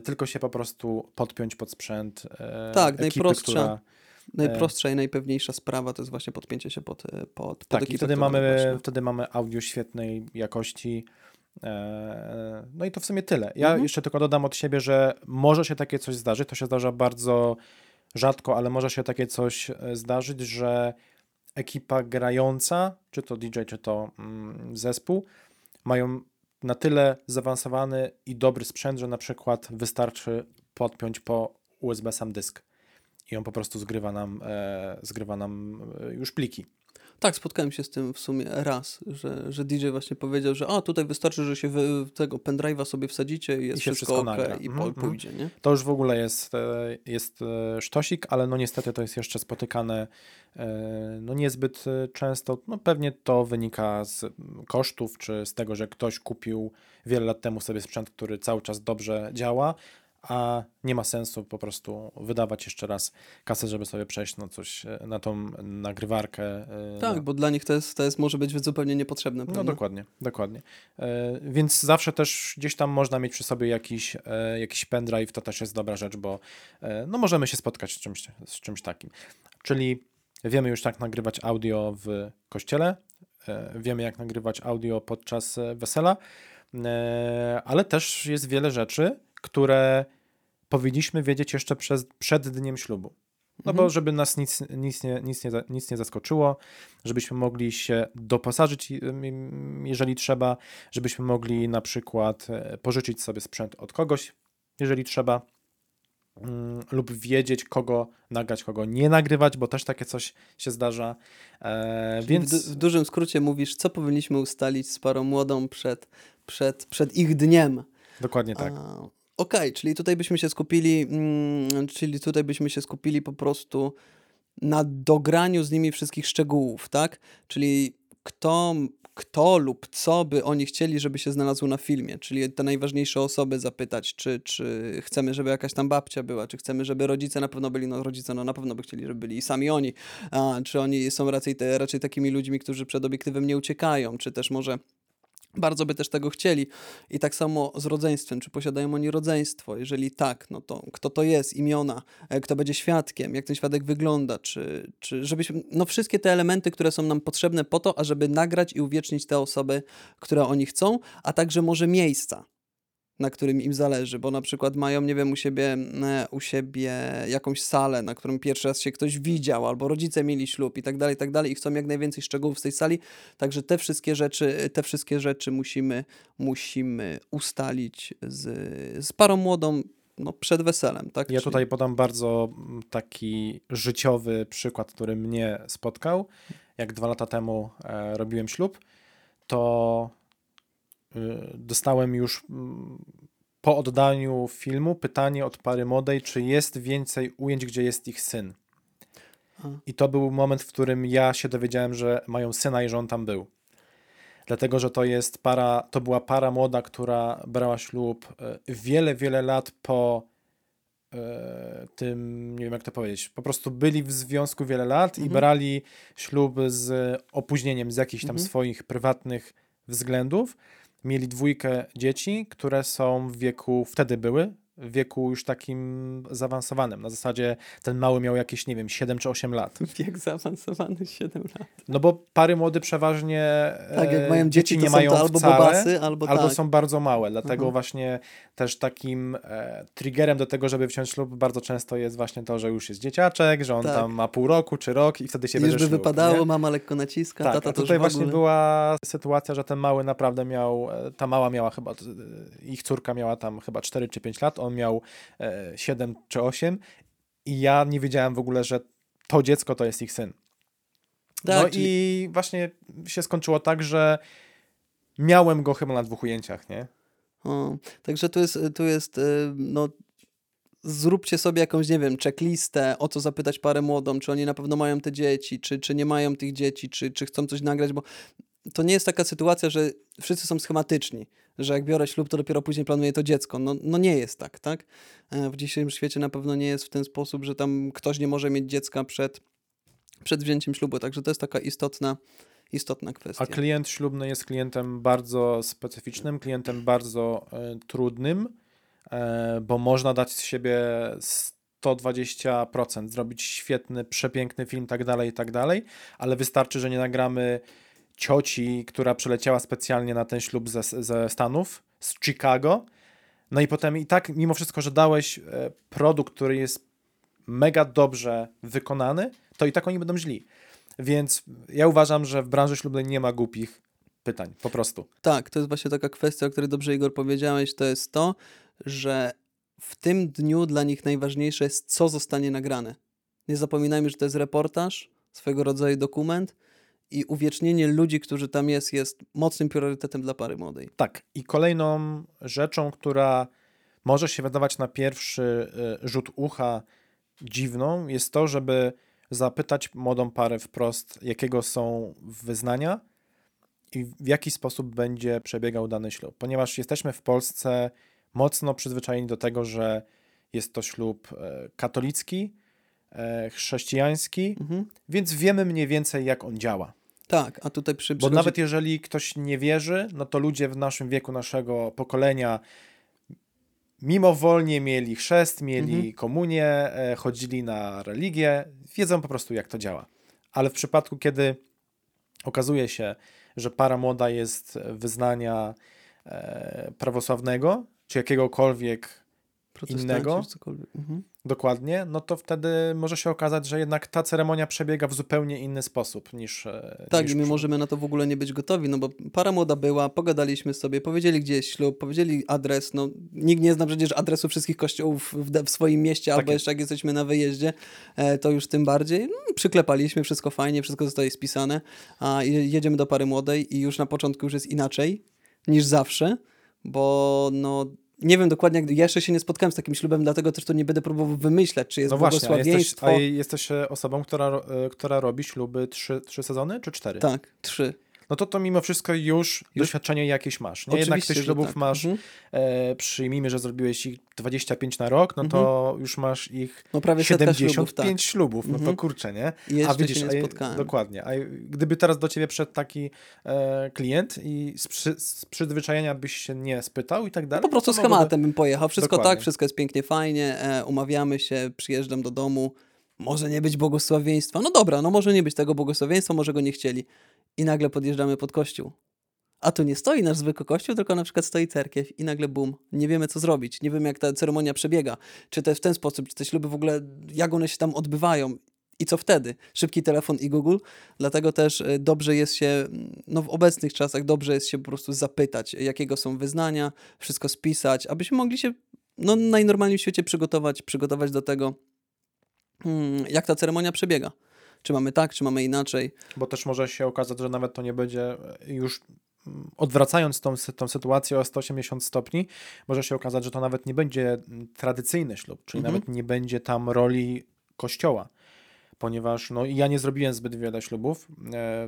tylko się po prostu podpiąć pod sprzęt tak, ekipy, najprostsza. która... Najprostsza i najpewniejsza sprawa to jest właśnie podpięcie się pod pod. Tak, pod i wtedy mamy, wtedy mamy audio świetnej jakości. No i to w sumie tyle. Ja mhm. jeszcze tylko dodam od siebie, że może się takie coś zdarzyć, to się zdarza bardzo rzadko, ale może się takie coś zdarzyć, że ekipa grająca, czy to D J, czy to zespół, mają na tyle zaawansowany i dobry sprzęt, że na przykład wystarczy podpiąć po U S B sam dysk. I on po prostu zgrywa nam, e, zgrywa nam już pliki. Tak, spotkałem się z tym w sumie raz, że, że D J właśnie powiedział, że a tutaj wystarczy, że się wy, tego pendrive'a sobie wsadzicie i jest I wszystko, wszystko okej okay, i mm, pójdzie. Mm. Nie? To już w ogóle jest, jest sztosik, ale no niestety to jest jeszcze spotykane no niezbyt często. No pewnie to wynika z kosztów, czy z tego, że ktoś kupił wiele lat temu sobie sprzęt, który cały czas dobrze działa, a nie ma sensu po prostu wydawać jeszcze raz kasę, żeby sobie przejść na coś, na tą nagrywarkę. Tak, no. Bo dla nich to jest, to jest może być zupełnie niepotrzebne. Prawda? No dokładnie, dokładnie. Więc zawsze też gdzieś tam można mieć przy sobie jakiś, jakiś pendrive, to też jest dobra rzecz, bo no możemy się spotkać z czymś, z czymś takim. Czyli wiemy już tak nagrywać audio w kościele, wiemy jak nagrywać audio podczas wesela, ale też jest wiele rzeczy, które powinniśmy wiedzieć jeszcze przez, przed dniem ślubu. No mhm. bo żeby nas nic, nic, nie, nic, nie, nic nie zaskoczyło, żebyśmy mogli się doposażyć, jeżeli trzeba, żebyśmy mogli na przykład pożyczyć sobie sprzęt od kogoś, jeżeli trzeba, lub wiedzieć, kogo nagrać, kogo nie nagrywać, bo też takie coś się zdarza. E, więc... w, du- w dużym skrócie mówisz, co powinniśmy ustalić z parą młodą przed, przed, przed ich dniem. Dokładnie tak. Okej, okay, czyli tutaj byśmy się skupili, mm, czyli tutaj byśmy się skupili po prostu na dograniu z nimi wszystkich szczegółów, tak? Czyli kto, kto lub co by oni chcieli, żeby się znalazło na filmie, czyli te najważniejsze osoby zapytać, czy, czy chcemy, żeby jakaś tam babcia była, czy chcemy, żeby rodzice na pewno byli, no rodzice no na pewno by chcieli, żeby byli i sami oni, a, czy oni są raczej, te, raczej takimi ludźmi, którzy przed obiektywem nie uciekają, czy też może... Bardzo by też tego chcieli. I tak samo z rodzeństwem. Czy posiadają oni rodzeństwo? Jeżeli tak, no to kto to jest? Imiona? Kto będzie świadkiem? Jak ten świadek wygląda? Czy, czy żebyśmy, no wszystkie te elementy, które są nam potrzebne po to, ażeby nagrać i uwiecznić te osoby, które oni chcą, a także może miejsca, na którym im zależy, bo na przykład mają, nie wiem, u siebie, u siebie jakąś salę, na którą pierwszy raz się ktoś widział, albo rodzice mieli ślub i tak dalej, i tak dalej i chcą jak najwięcej szczegółów z tej sali, także te wszystkie rzeczy, te wszystkie rzeczy musimy, musimy ustalić z, z parą młodą, no przed weselem. Tak? Ja tutaj podam bardzo taki życiowy przykład, który mnie spotkał. Jak dwa lata temu e, robiłem ślub, to dostałem już po oddaniu filmu pytanie od pary młodej, czy jest więcej ujęć, gdzie jest ich syn. I to był moment, w którym ja się dowiedziałem, że mają syna i że on tam był. dlatego że to jest para, to była para młoda, która brała ślub wiele, wiele lat po tym, nie wiem jak to powiedzieć, po prostu byli w związku wiele lat mhm. i brali ślub z opóźnieniem z jakichś tam mhm. swoich prywatnych względów. Mieli dwójkę dzieci, które są w wieku, wtedy były, w wieku już takim zaawansowanym. Na zasadzie ten mały miał jakieś, nie wiem, siedem czy osiem lat. Wiek zaawansowany, siedem lat. No bo pary młode przeważnie tak, jak mają dzieci, dzieci nie mają albo wcale, bobasy, albo, albo tak. są bardzo małe. Dlatego mhm. właśnie też takim e, triggerem do tego, żeby wziąć ślub bardzo często jest właśnie to, że już jest dzieciaczek, że on tak. tam ma pół roku czy rok i wtedy się bierze ślub. Już by wypadało, nie? Mama lekko naciska, tak, tata a tutaj właśnie była sytuacja, że ten mały naprawdę miał, ta mała miała chyba, ich córka miała tam chyba cztery czy pięć lat, on miał siedem czy osiem i ja nie wiedziałem w ogóle, że to dziecko to jest ich syn. Tak, no czyli... i właśnie się skończyło tak, że miałem go chyba na dwóch ujęciach, nie? O, także tu jest, tu jest no zróbcie sobie jakąś, nie wiem, checklistę, o co zapytać parę młodą, czy oni na pewno mają te dzieci, czy, czy nie mają tych dzieci, czy, czy chcą coś nagrać, bo to nie jest taka sytuacja, że wszyscy są schematyczni, że jak biorę ślub, to dopiero później planuję to dziecko. No, no nie jest tak, tak? W dzisiejszym świecie na pewno nie jest w ten sposób, że tam ktoś nie może mieć dziecka przed, przed wzięciem ślubu. Także to jest taka istotna, istotna kwestia. A klient ślubny jest klientem bardzo specyficznym, klientem bardzo y, trudnym, y, bo można dać z siebie sto dwadzieścia procent, zrobić świetny, przepiękny film, tak dalej, i tak dalej, ale wystarczy, że nie nagramy cioci, która przyleciała specjalnie na ten ślub ze, ze Stanów, z Chicago. No i potem i tak, mimo wszystko, że dałeś produkt, który jest mega dobrze wykonany, to i tak oni będą źli. Więc ja uważam, że w branży ślubnej nie ma głupich pytań, po prostu. Tak, to jest właśnie taka kwestia, o której dobrze, Igor, powiedziałeś, to jest to, że w tym dniu dla nich najważniejsze jest, co zostanie nagrane. Nie zapominajmy, że to jest reportaż, swego rodzaju dokument, i uwiecznienie ludzi, którzy tam jest, jest mocnym priorytetem dla pary młodej. Tak. I kolejną rzeczą, która może się wydawać na pierwszy rzut ucha dziwną, jest to, żeby zapytać młodą parę wprost, jakiego są wyznania i w jaki sposób będzie przebiegał dany ślub. Ponieważ jesteśmy w Polsce mocno przyzwyczajeni do tego, że jest to ślub katolicki, chrześcijański, mhm. więc wiemy mniej więcej, jak on działa. Tak, a tutaj przy... Bo nawet jeżeli ktoś nie wierzy, no to ludzie w naszym wieku, naszego pokolenia mimowolnie mieli chrzest, mieli mhm. komunię, chodzili na religię, wiedzą po prostu, jak to działa. Ale w przypadku, kiedy okazuje się, że para młoda jest wyznania e, prawosławnego, czy jakiegokolwiek innego, mhm. dokładnie, no to wtedy może się okazać, że jednak ta ceremonia przebiega w zupełnie inny sposób niż... Tak, niż... i my możemy na to w ogóle nie być gotowi, no bo para młoda była, pogadaliśmy sobie, powiedzieli, gdzie jest ślub, powiedzieli adres, no nikt nie zna przecież adresu wszystkich kościołów w, w swoim mieście, tak albo jest. Jeszcze jak jesteśmy na wyjeździe, to już tym bardziej. No, przyklepaliśmy, wszystko fajnie, wszystko zostaje spisane, a jedziemy do pary młodej i już na początku już jest inaczej niż zawsze, bo no... Nie wiem dokładnie, ja jeszcze się nie spotkałem z takim ślubem, dlatego też to nie będę próbował wymyślać, czy jest no błogosławieństwo. No właśnie, a jesteś, a jesteś osobą, która, która robi śluby trzy, trzy sezony, czy cztery? Tak, trzy. No to to mimo wszystko już, już? doświadczenie jakieś masz. Nie? Jednak tych ślubów tak. masz, mhm. e, przyjmijmy, że zrobiłeś ich dwadzieścia pięć na rok, no to mhm. już masz ich no prawie siedemdziesiąt pięć ślubów, tak. ślubów, no mhm. to kurczę, nie? A widzisz, się nie spotkałem. A, dokładnie. A gdyby teraz do ciebie przyszedł taki e, klient i z, przy, z przyzwyczajenia byś się nie spytał i tak dalej? No po prostu schematem by... bym pojechał. Wszystko dokładnie. Tak, wszystko jest pięknie, fajnie, e, umawiamy się, przyjeżdżam do domu. Może nie być błogosławieństwa. No dobra, no może nie być tego błogosławieństwa, może go nie chcieli. I nagle podjeżdżamy pod kościół. A tu nie stoi nasz zwykły kościół, tylko na przykład stoi cerkiew i nagle bum, nie wiemy co zrobić, nie wiemy jak ta ceremonia przebiega, czy to jest w ten sposób, czy te śluby w ogóle, jak one się tam odbywają i co wtedy? Szybki telefon i Google, dlatego też dobrze jest się, no w obecnych czasach dobrze jest się po prostu zapytać, jakiego są wyznania, wszystko spisać, abyśmy mogli się, no najnormalniej w świecie przygotować, przygotować do tego, hmm, jak ta ceremonia przebiega. Czy mamy tak, czy mamy inaczej. Bo też może się okazać, że nawet to nie będzie już, odwracając tą, tą sytuację o sto osiemdziesiąt stopni, może się okazać, że to nawet nie będzie tradycyjny ślub, czyli mm-hmm. nawet nie będzie tam roli kościoła. ponieważ no, ja nie zrobiłem zbyt wiele ślubów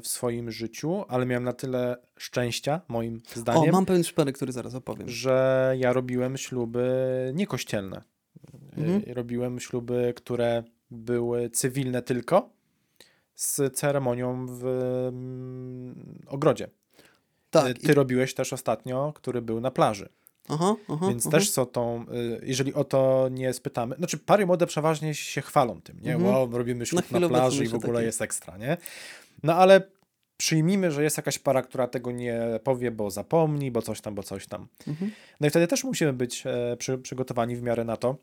w swoim życiu, ale miałem na tyle szczęścia, moim zdaniem. O, mam pewien przypadek, który zaraz opowiem. Że ja robiłem śluby niekościelne. Mhm. Robiłem śluby, które były cywilne tylko, z ceremonią w ogrodzie. Tak. Ty i... robiłeś też ostatnio, który był na plaży. Aha, aha, Więc aha. też są tą, jeżeli o to nie spytamy, znaczy pary młode przeważnie się chwalą tym, nie? Mhm. Wow, robimy ślub na, na plaży i w ogóle taki jest ekstra, nie? No ale przyjmijmy, że jest jakaś para, która tego nie powie, bo zapomni, bo coś tam, bo coś tam. Mhm. No i wtedy też musimy być e, przy, przygotowani w miarę na to,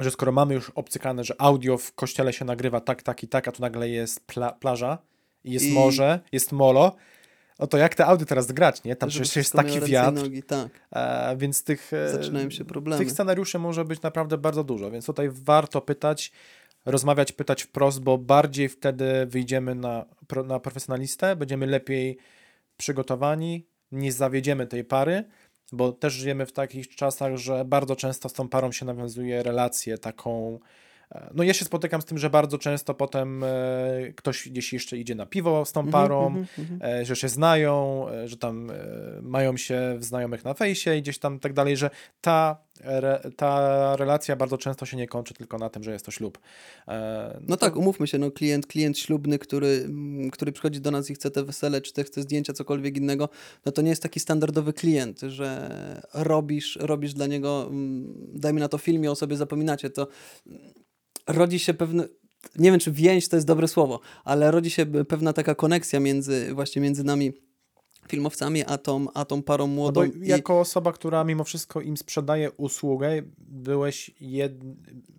że skoro mamy już obcykane, że audio w kościele się nagrywa tak, tak i tak, a tu nagle jest pla- plaża, jest I... morze, jest molo, no to jak te audio teraz grać, nie? Tam żeby przecież jest taki wiatr, nogi, tak. e, więc tych, zaczynają się problemy. Tych scenariuszy może być naprawdę bardzo dużo, więc tutaj warto pytać, rozmawiać, pytać wprost, bo bardziej wtedy wyjdziemy na, na profesjonalistę, będziemy lepiej przygotowani, nie zawiedziemy tej pary, bo też żyjemy w takich czasach, że bardzo często z tą parą się nawiązuje relację taką. No ja się spotykam z tym, że bardzo często potem e, ktoś gdzieś jeszcze idzie na piwo z tą parą, mm-hmm, mm-hmm. E, że się znają, e, że tam e, mają się w znajomych na fejsie i gdzieś tam tak dalej, że ta, re, ta relacja bardzo często się nie kończy tylko na tym, że jest to ślub. E, no tak, umówmy się, no klient, klient ślubny, który, który przychodzi do nas i chce te wesele, czy te, chce zdjęcia, cokolwiek innego, no to nie jest taki standardowy klient, że robisz, robisz dla niego, dajmy na to film i o sobie zapominacie, to rodzi się pewne, nie wiem czy więź to jest dobre słowo, ale rodzi się pewna taka koneksja między właśnie między nami filmowcami, a tą, a tą parą młodą. No bo jako i... osoba, która mimo wszystko im sprzedaje usługę, byłeś jed...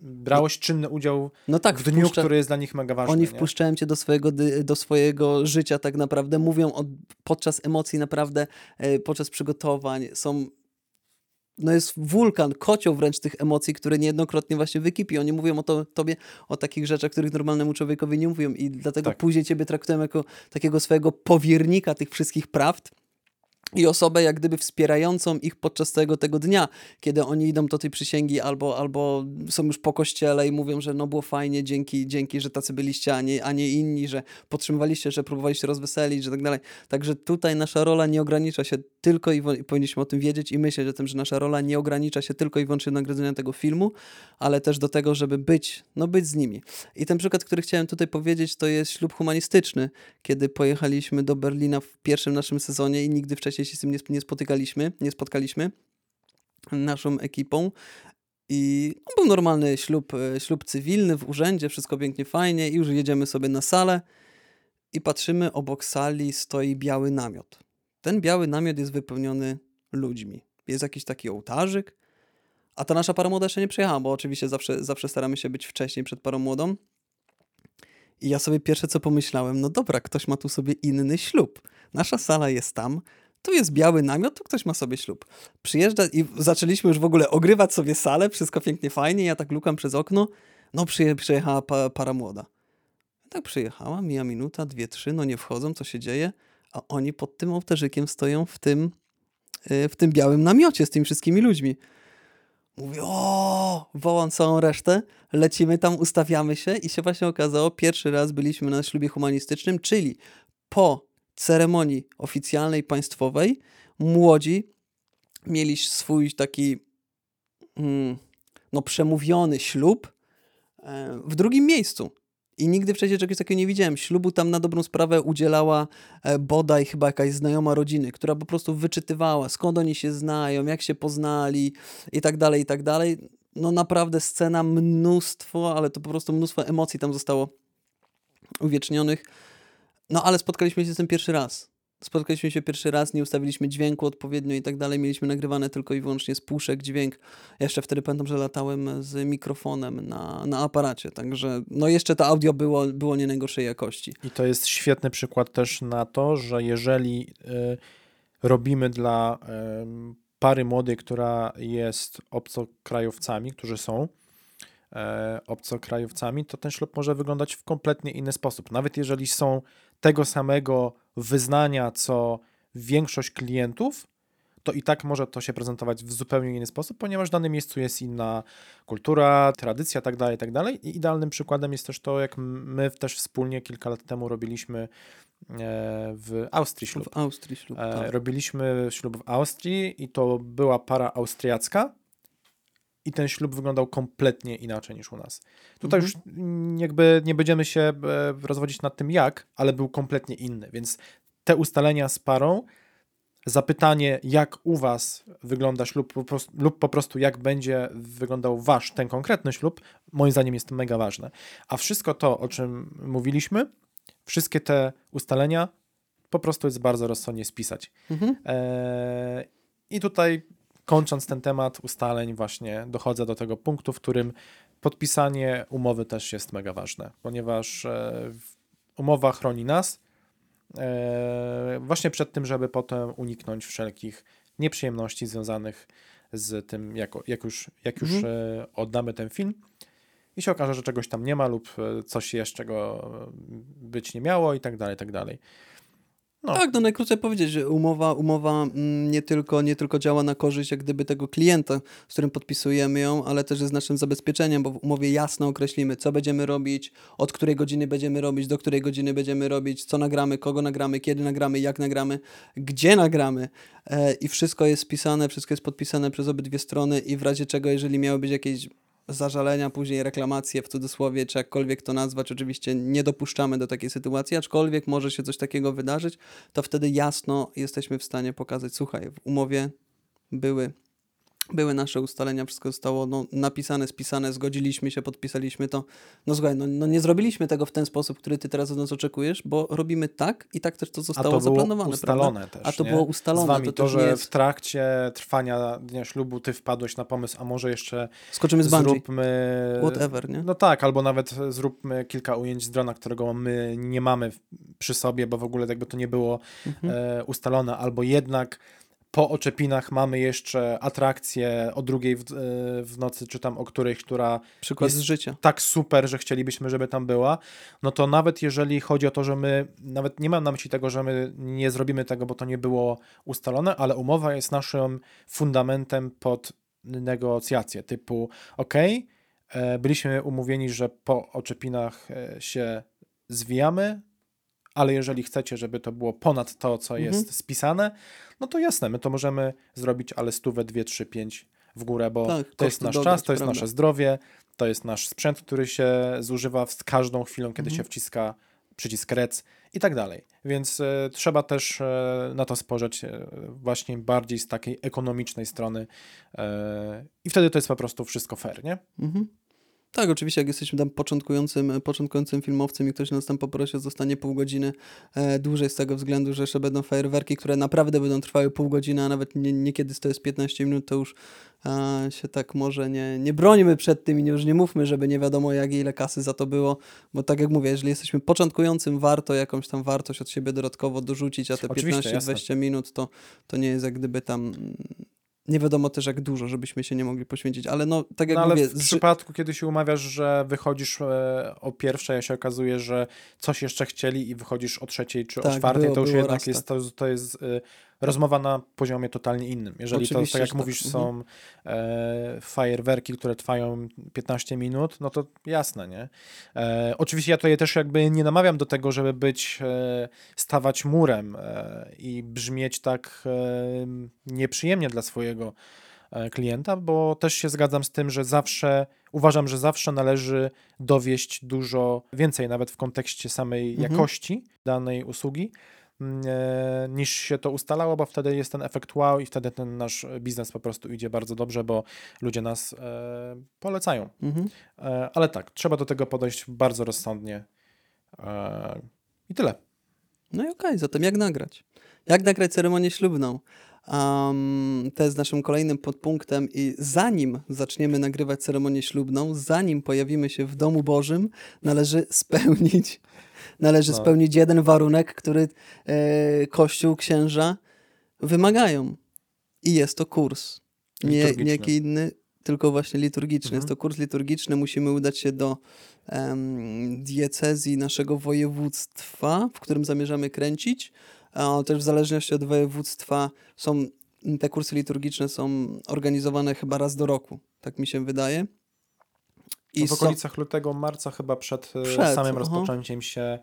brałeś no, czynny udział no tak, w dniu, wpuszcza... który jest dla nich mega ważny. Oni nie? wpuszczają cię do swojego, do swojego życia tak naprawdę, mówią od, podczas emocji naprawdę, podczas przygotowań, są no jest wulkan, kocioł wręcz tych emocji, które niejednokrotnie właśnie wykipi. Oni mówią o to, tobie o takich rzeczach, których normalnemu człowiekowi nie mówią i dlatego tak. Później ciebie traktują jako takiego swojego powiernika tych wszystkich prawd i osobę jak gdyby wspierającą ich podczas całego tego dnia, kiedy oni idą do tej przysięgi albo, albo są już po kościele i mówią, że no było fajnie, dzięki, dzięki że tacy byliście, a nie, a nie inni, że podtrzymywaliście, że próbowaliście rozweselić, że tak dalej. Także tutaj nasza rola nie ogranicza się tylko i, i powinniśmy o tym wiedzieć i myśleć o tym, że nasza rola nie ogranicza się tylko i wyłącznie do nagrodzenia tego filmu, ale też do tego, żeby być, no być z nimi. I ten przykład, który chciałem tutaj powiedzieć, to jest ślub humanistyczny, kiedy pojechaliśmy do Berlina w pierwszym naszym sezonie i nigdy wcześniej się z tym nie spotykaliśmy, nie spotkaliśmy naszą ekipą i no, był normalny ślub, ślub cywilny w urzędzie, wszystko pięknie, fajnie i już jedziemy sobie na salę i patrzymy, obok sali stoi biały namiot. Ten biały namiot jest wypełniony ludźmi. Jest jakiś taki ołtarzyk, a ta nasza para młoda jeszcze nie przyjechała, bo oczywiście zawsze, zawsze staramy się być wcześniej przed parą młodą. I ja sobie pierwsze co pomyślałem, no dobra, ktoś ma tu sobie inny ślub. Nasza sala jest tam, tu jest biały namiot, tu ktoś ma sobie ślub. Przyjeżdża i zaczęliśmy już w ogóle ogrywać sobie salę, wszystko pięknie, fajnie, ja tak lukam przez okno, no przyje- przyjechała pa- para młoda. Tak przyjechała, mija minuta, dwie, trzy, no nie wchodzą, co się dzieje, a oni pod tym ołtarzykiem stoją w tym, yy, w tym białym namiocie z tymi wszystkimi ludźmi. Mówię, o, wołam całą resztę, lecimy tam, ustawiamy się i się właśnie okazało, pierwszy raz byliśmy na ślubie humanistycznym, czyli po ceremonii oficjalnej, państwowej, młodzi mieli swój taki mm, no, przemówiony ślub e, w drugim miejscu. I nigdy wcześniej czegoś takiego nie widziałem. Ślubu tam na dobrą sprawę udzielała e, bodaj chyba jakaś znajoma rodziny, która po prostu wyczytywała, skąd oni się znają, jak się poznali i tak dalej, i tak dalej. No naprawdę scena, mnóstwo, ale to po prostu mnóstwo emocji tam zostało uwiecznionych. No ale spotkaliśmy się z tym pierwszy raz. Spotkaliśmy się pierwszy raz, nie ustawiliśmy dźwięku odpowiednio i tak dalej. Mieliśmy nagrywane tylko i wyłącznie z puszek dźwięk. Jeszcze wtedy pamiętam, że latałem z mikrofonem na, na aparacie, także no jeszcze to audio było, było nie najgorszej jakości. I to jest świetny przykład też na to, że jeżeli y, robimy dla y, pary młodej, która jest obcokrajowcami, którzy są y, obcokrajowcami, to ten ślub może wyglądać w kompletnie inny sposób. Nawet jeżeli są tego samego wyznania, co większość klientów, to i tak może to się prezentować w zupełnie inny sposób, ponieważ w danym miejscu jest inna kultura, tradycja, tak dalej, tak dalej. I idealnym przykładem jest też to, jak my też wspólnie kilka lat temu robiliśmy w Austrii ślub. W Austrii ślub, tak. Robiliśmy ślub w Austrii i to była para austriacka. I ten ślub wyglądał kompletnie inaczej niż u nas. Tutaj mhm. już jakby nie będziemy się rozwodzić nad tym jak, ale był kompletnie inny. Więc te ustalenia z parą, zapytanie jak u was wygląda ślub po prostu, lub po prostu jak będzie wyglądał wasz, ten konkretny ślub, moim zdaniem jest mega ważne. A wszystko to, o czym mówiliśmy, wszystkie te ustalenia po prostu jest bardzo rozsądnie spisać. Mhm. Eee, I tutaj... Kończąc ten temat ustaleń właśnie dochodzę do tego punktu, w którym podpisanie umowy też jest mega ważne, ponieważ umowa chroni nas właśnie przed tym, żeby potem uniknąć wszelkich nieprzyjemności związanych z tym, jak, jak już, jak już mhm. oddamy ten film i się okaże, że czegoś tam nie ma lub coś jeszcze go być nie miało i tak dalej, i tak dalej. No. Tak, no najkrócej powiedzieć, że umowa, umowa nie tylko, nie tylko działa na korzyść jak gdyby tego klienta, z którym podpisujemy ją, ale też jest naszym zabezpieczeniem, bo w umowie jasno określimy, co będziemy robić, od której godziny będziemy robić, do której godziny będziemy robić, co nagramy, kogo nagramy, kiedy nagramy, jak nagramy, gdzie nagramy e, i wszystko jest spisane, wszystko jest podpisane przez obydwie strony i w razie czego, jeżeli miały być jakieś zażalenia, później reklamacje w cudzysłowie, czy jakkolwiek to nazwać, oczywiście nie dopuszczamy do takiej sytuacji, aczkolwiek może się coś takiego wydarzyć, to wtedy jasno jesteśmy w stanie pokazać, słuchaj, w umowie były, były nasze ustalenia, wszystko zostało no, napisane, spisane, zgodziliśmy się, podpisaliśmy to, no słuchaj, no, no nie zrobiliśmy tego w ten sposób, który ty teraz od nas oczekujesz, bo robimy tak i tak też to zostało to zaplanowane. Ustalone też, a to nie? było ustalone. Z wami to, to że jest... w trakcie trwania dnia ślubu ty wpadłeś na pomysł, a może jeszcze skoczymy z bungee. Zróbmy... Whatever, nie? No tak, albo nawet zróbmy kilka ujęć z drona, którego my nie mamy przy sobie, bo w ogóle jakby to nie było mhm. e, ustalone, albo jednak po oczepinach mamy jeszcze atrakcję o drugiej w, w nocy, czy tam o którejś, która przykład jest z życia. Tak super, że chcielibyśmy, żeby tam była, no to nawet jeżeli chodzi o to, że my, nawet nie mam na myśli tego, że my nie zrobimy tego, bo to nie było ustalone, ale umowa jest naszym fundamentem pod negocjacje, typu ok, byliśmy umówieni, że po oczepinach się zwijamy, ale jeżeli chcecie, żeby to było ponad to, co jest mhm. spisane, no to jasne, my to możemy zrobić, ale stówę, dwie, trzy, pięć w górę, bo tak, to jest nasz dograć, czas, to jest prawda. Nasze zdrowie, to jest nasz sprzęt, który się zużywa z każdą chwilą, kiedy mhm. się wciska przycisk rec i tak dalej. Więc y, trzeba też y, na to spojrzeć y, właśnie bardziej z takiej ekonomicznej strony y, i wtedy to jest po prostu wszystko fair, nie? Mhm. Tak, oczywiście jak jesteśmy tam początkującym, początkującym filmowcem i ktoś nas tam poprosi, zostanie pół godziny e, dłużej z tego względu, że jeszcze będą fajerwerki, które naprawdę będą trwały pół godziny, a nawet nie, niekiedy to jest piętnaście minut, to już e, się tak może nie, nie brońmy przed tym i już nie mówmy, żeby nie wiadomo jak i ile kasy za to było, bo tak jak mówię, jeżeli jesteśmy początkującym, warto jakąś tam wartość od siebie dodatkowo dorzucić, a te piętnaście dwadzieścia minut to, to nie jest jak gdyby tam... Nie wiadomo też jak dużo, żebyśmy się nie mogli poświęcić, ale no tak jak no, ale mówię... Ale w z... przypadku, kiedy się umawiasz, że wychodzisz e, o pierwszej, a się okazuje, że coś jeszcze chcieli i wychodzisz o trzeciej czy tak, o czwartej, było, to już jednak raz, jest, tak. to, to jest e, rozmowa na poziomie totalnie innym. Jeżeli oczywiście, to, tak jak tak. mówisz, są e, fajerwerki, które trwają piętnaście minut, no to jasne, nie? E, oczywiście ja tutaj też jakby nie namawiam do tego, żeby być, e, stawać murem e, i brzmieć tak e, nieprzyjemnie dla swojego e, klienta, bo też się zgadzam z tym, że zawsze, uważam, że zawsze należy dowieść dużo więcej, nawet w kontekście samej mhm. jakości danej usługi, niż się to ustalało, bo wtedy jest ten efekt wow i wtedy ten nasz biznes po prostu idzie bardzo dobrze, bo ludzie nas e, polecają. Mhm. E, ale tak, trzeba do tego podejść bardzo rozsądnie e, i tyle. No i okej, okay, zatem jak nagrać? Jak nagrać ceremonię ślubną? Um, to jest naszym kolejnym podpunktem i zanim zaczniemy nagrywać ceremonię ślubną, zanim pojawimy się w Domu Bożym, należy spełnić Należy no. spełnić jeden warunek, który e, Kościół, księża wymagają. I jest to kurs. Nie, nie jaki inny, tylko właśnie liturgiczny. Mhm. Jest to kurs liturgiczny. Musimy udać się do em, diecezji naszego województwa, w którym zamierzamy kręcić. A też w zależności od województwa są te kursy liturgiczne są organizowane chyba raz do roku, tak mi się wydaje. I no w okolicach so... lutego, marca chyba przed, przed samym aha. rozpoczęciem się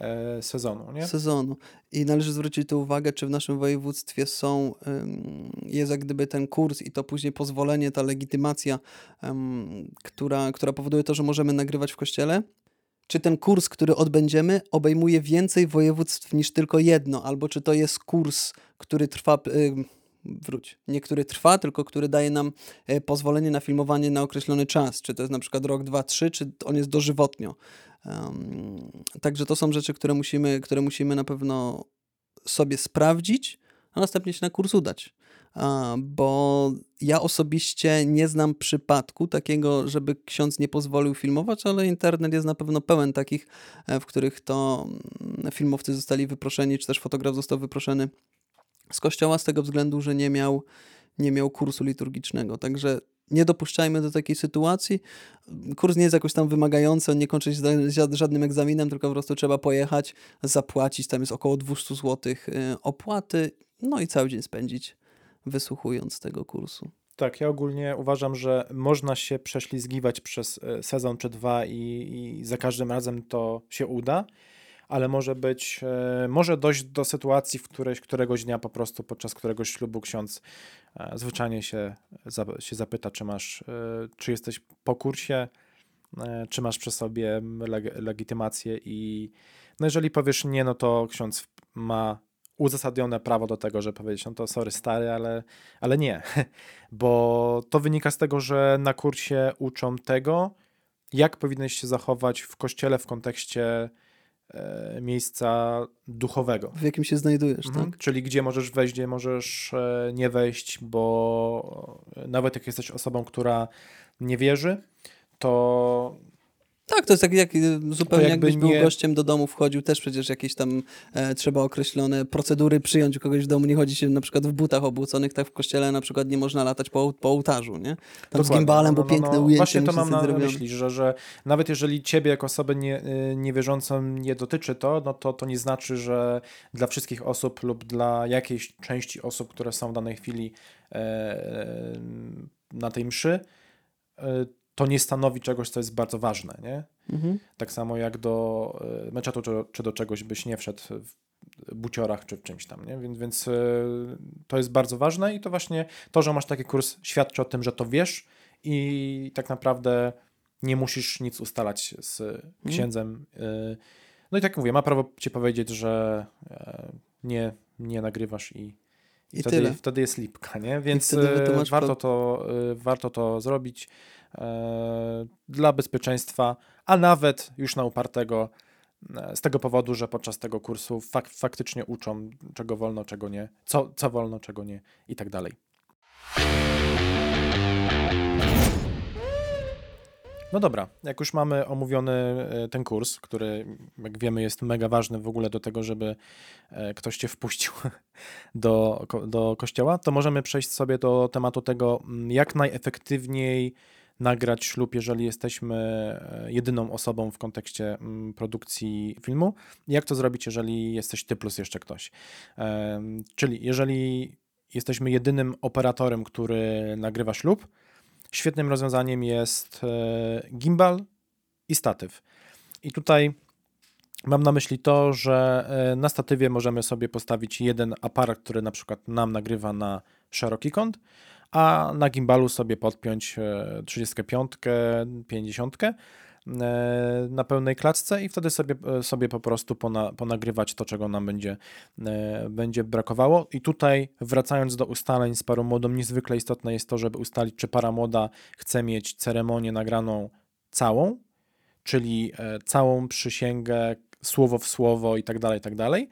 e, sezonu, nie? Sezonu. I należy zwrócić tu uwagę, czy w naszym województwie są, ym, jest jak gdyby ten kurs i to później pozwolenie, ta legitymacja, ym, która, która powoduje to, że możemy nagrywać w kościele. Czy ten kurs, który odbędziemy, obejmuje więcej województw niż tylko jedno, albo czy to jest kurs, który trwa... Yy, wróć, nie który trwa, tylko który daje nam pozwolenie na filmowanie na określony czas, czy to jest na przykład rok, dwa, trzy, czy on jest dożywotnio. Um, także to są rzeczy, które musimy, które musimy na pewno sobie sprawdzić, a następnie się na kurs udać. A, bo ja osobiście nie znam przypadku takiego, żeby ksiądz nie pozwolił filmować, ale internet jest na pewno pełen takich, w których to filmowcy zostali wyproszeni, czy też fotograf został wyproszony z kościoła z tego względu, że nie miał, nie miał kursu liturgicznego. Także nie dopuszczajmy do takiej sytuacji. Kurs nie jest jakoś tam wymagający, on nie kończy się żadnym egzaminem, tylko po prostu trzeba pojechać, zapłacić, tam jest około dwieście złotych opłaty, no i cały dzień spędzić wysłuchując tego kursu. Tak, ja ogólnie uważam, że można się prześlizgiwać przez sezon czy dwa i, i za każdym razem to się uda. Ale może być, może dojść do sytuacji, w której któregoś dnia po prostu podczas któregoś ślubu ksiądz zwyczajnie się, się zapyta, czy masz, czy jesteś po kursie, czy masz przy sobie leg- legitymację i no jeżeli powiesz nie, no to ksiądz ma uzasadnione prawo do tego, że powiedzieć, no to sorry stary, ale, ale nie, bo to wynika z tego, że na kursie uczą tego, jak powinieneś się zachować w kościele w kontekście miejsca duchowego. W jakim się znajdujesz, mhm. tak? Czyli gdzie możesz wejść, gdzie możesz nie wejść, bo nawet jak jesteś osobą, która nie wierzy, to... Tak, to jest jak, jak zupełnie jakby jakbyś nie... był gościem, do domu wchodził, też przecież jakieś tam e, trzeba określone procedury przyjąć u kogoś w domu, nie chodzi się na przykład w butach obłóconych, tak w kościele na przykład nie można latać po, po ołtarzu, nie? Tam dokładnie. Z gimbalem, bo no, no, piękne no, ujęcie. Właśnie to mam na myśli, że, że nawet jeżeli ciebie jako osobę nie, niewierzącą nie dotyczy to, no to to nie znaczy, że dla wszystkich osób lub dla jakiejś części osób, które są w danej chwili e, na tej mszy, e, to nie stanowi czegoś, co jest bardzo ważne, nie? Mhm. Tak samo jak do meczatu, czy, czy do czegoś byś nie wszedł w buciorach, czy w czymś tam, nie? Więc, więc to jest bardzo ważne i to właśnie to, że masz taki kurs, świadczy o tym, że to wiesz i tak naprawdę nie musisz nic ustalać z księdzem. Mhm. No i tak mówię, ma prawo ci powiedzieć, że nie, nie nagrywasz i I wtedy, tyle. Wtedy jest lipka, nie? Więc warto to, warto to zrobić e, dla bezpieczeństwa, a nawet już na upartego e, z tego powodu, że podczas tego kursu fak, faktycznie uczą, czego wolno, czego nie, co, co wolno, czego nie i tak dalej. No dobra, jak już mamy omówiony ten kurs, który jak wiemy jest mega ważny w ogóle do tego, żeby ktoś cię wpuścił do, do kościoła, to możemy przejść sobie do tematu tego, jak najefektywniej nagrać ślub, jeżeli jesteśmy jedyną osobą w kontekście produkcji filmu. Jak to zrobić, jeżeli jesteś ty plus jeszcze ktoś? Czyli jeżeli jesteśmy jedynym operatorem, który nagrywa ślub, świetnym rozwiązaniem jest gimbal i statyw. I tutaj mam na myśli to, że na statywie możemy sobie postawić jeden aparat, który na przykład nam nagrywa na szeroki kąt, a na gimbalu sobie podpiąć trzydzieści pięć, pięćdziesiąt na pełnej klatce i wtedy sobie, sobie po prostu pona, ponagrywać to, czego nam będzie, będzie brakowało. I tutaj wracając do ustaleń z parą młodą, niezwykle istotne jest to, żeby ustalić, czy para młoda chce mieć ceremonię nagraną całą, czyli całą przysięgę, słowo w słowo i tak dalej, i tak dalej,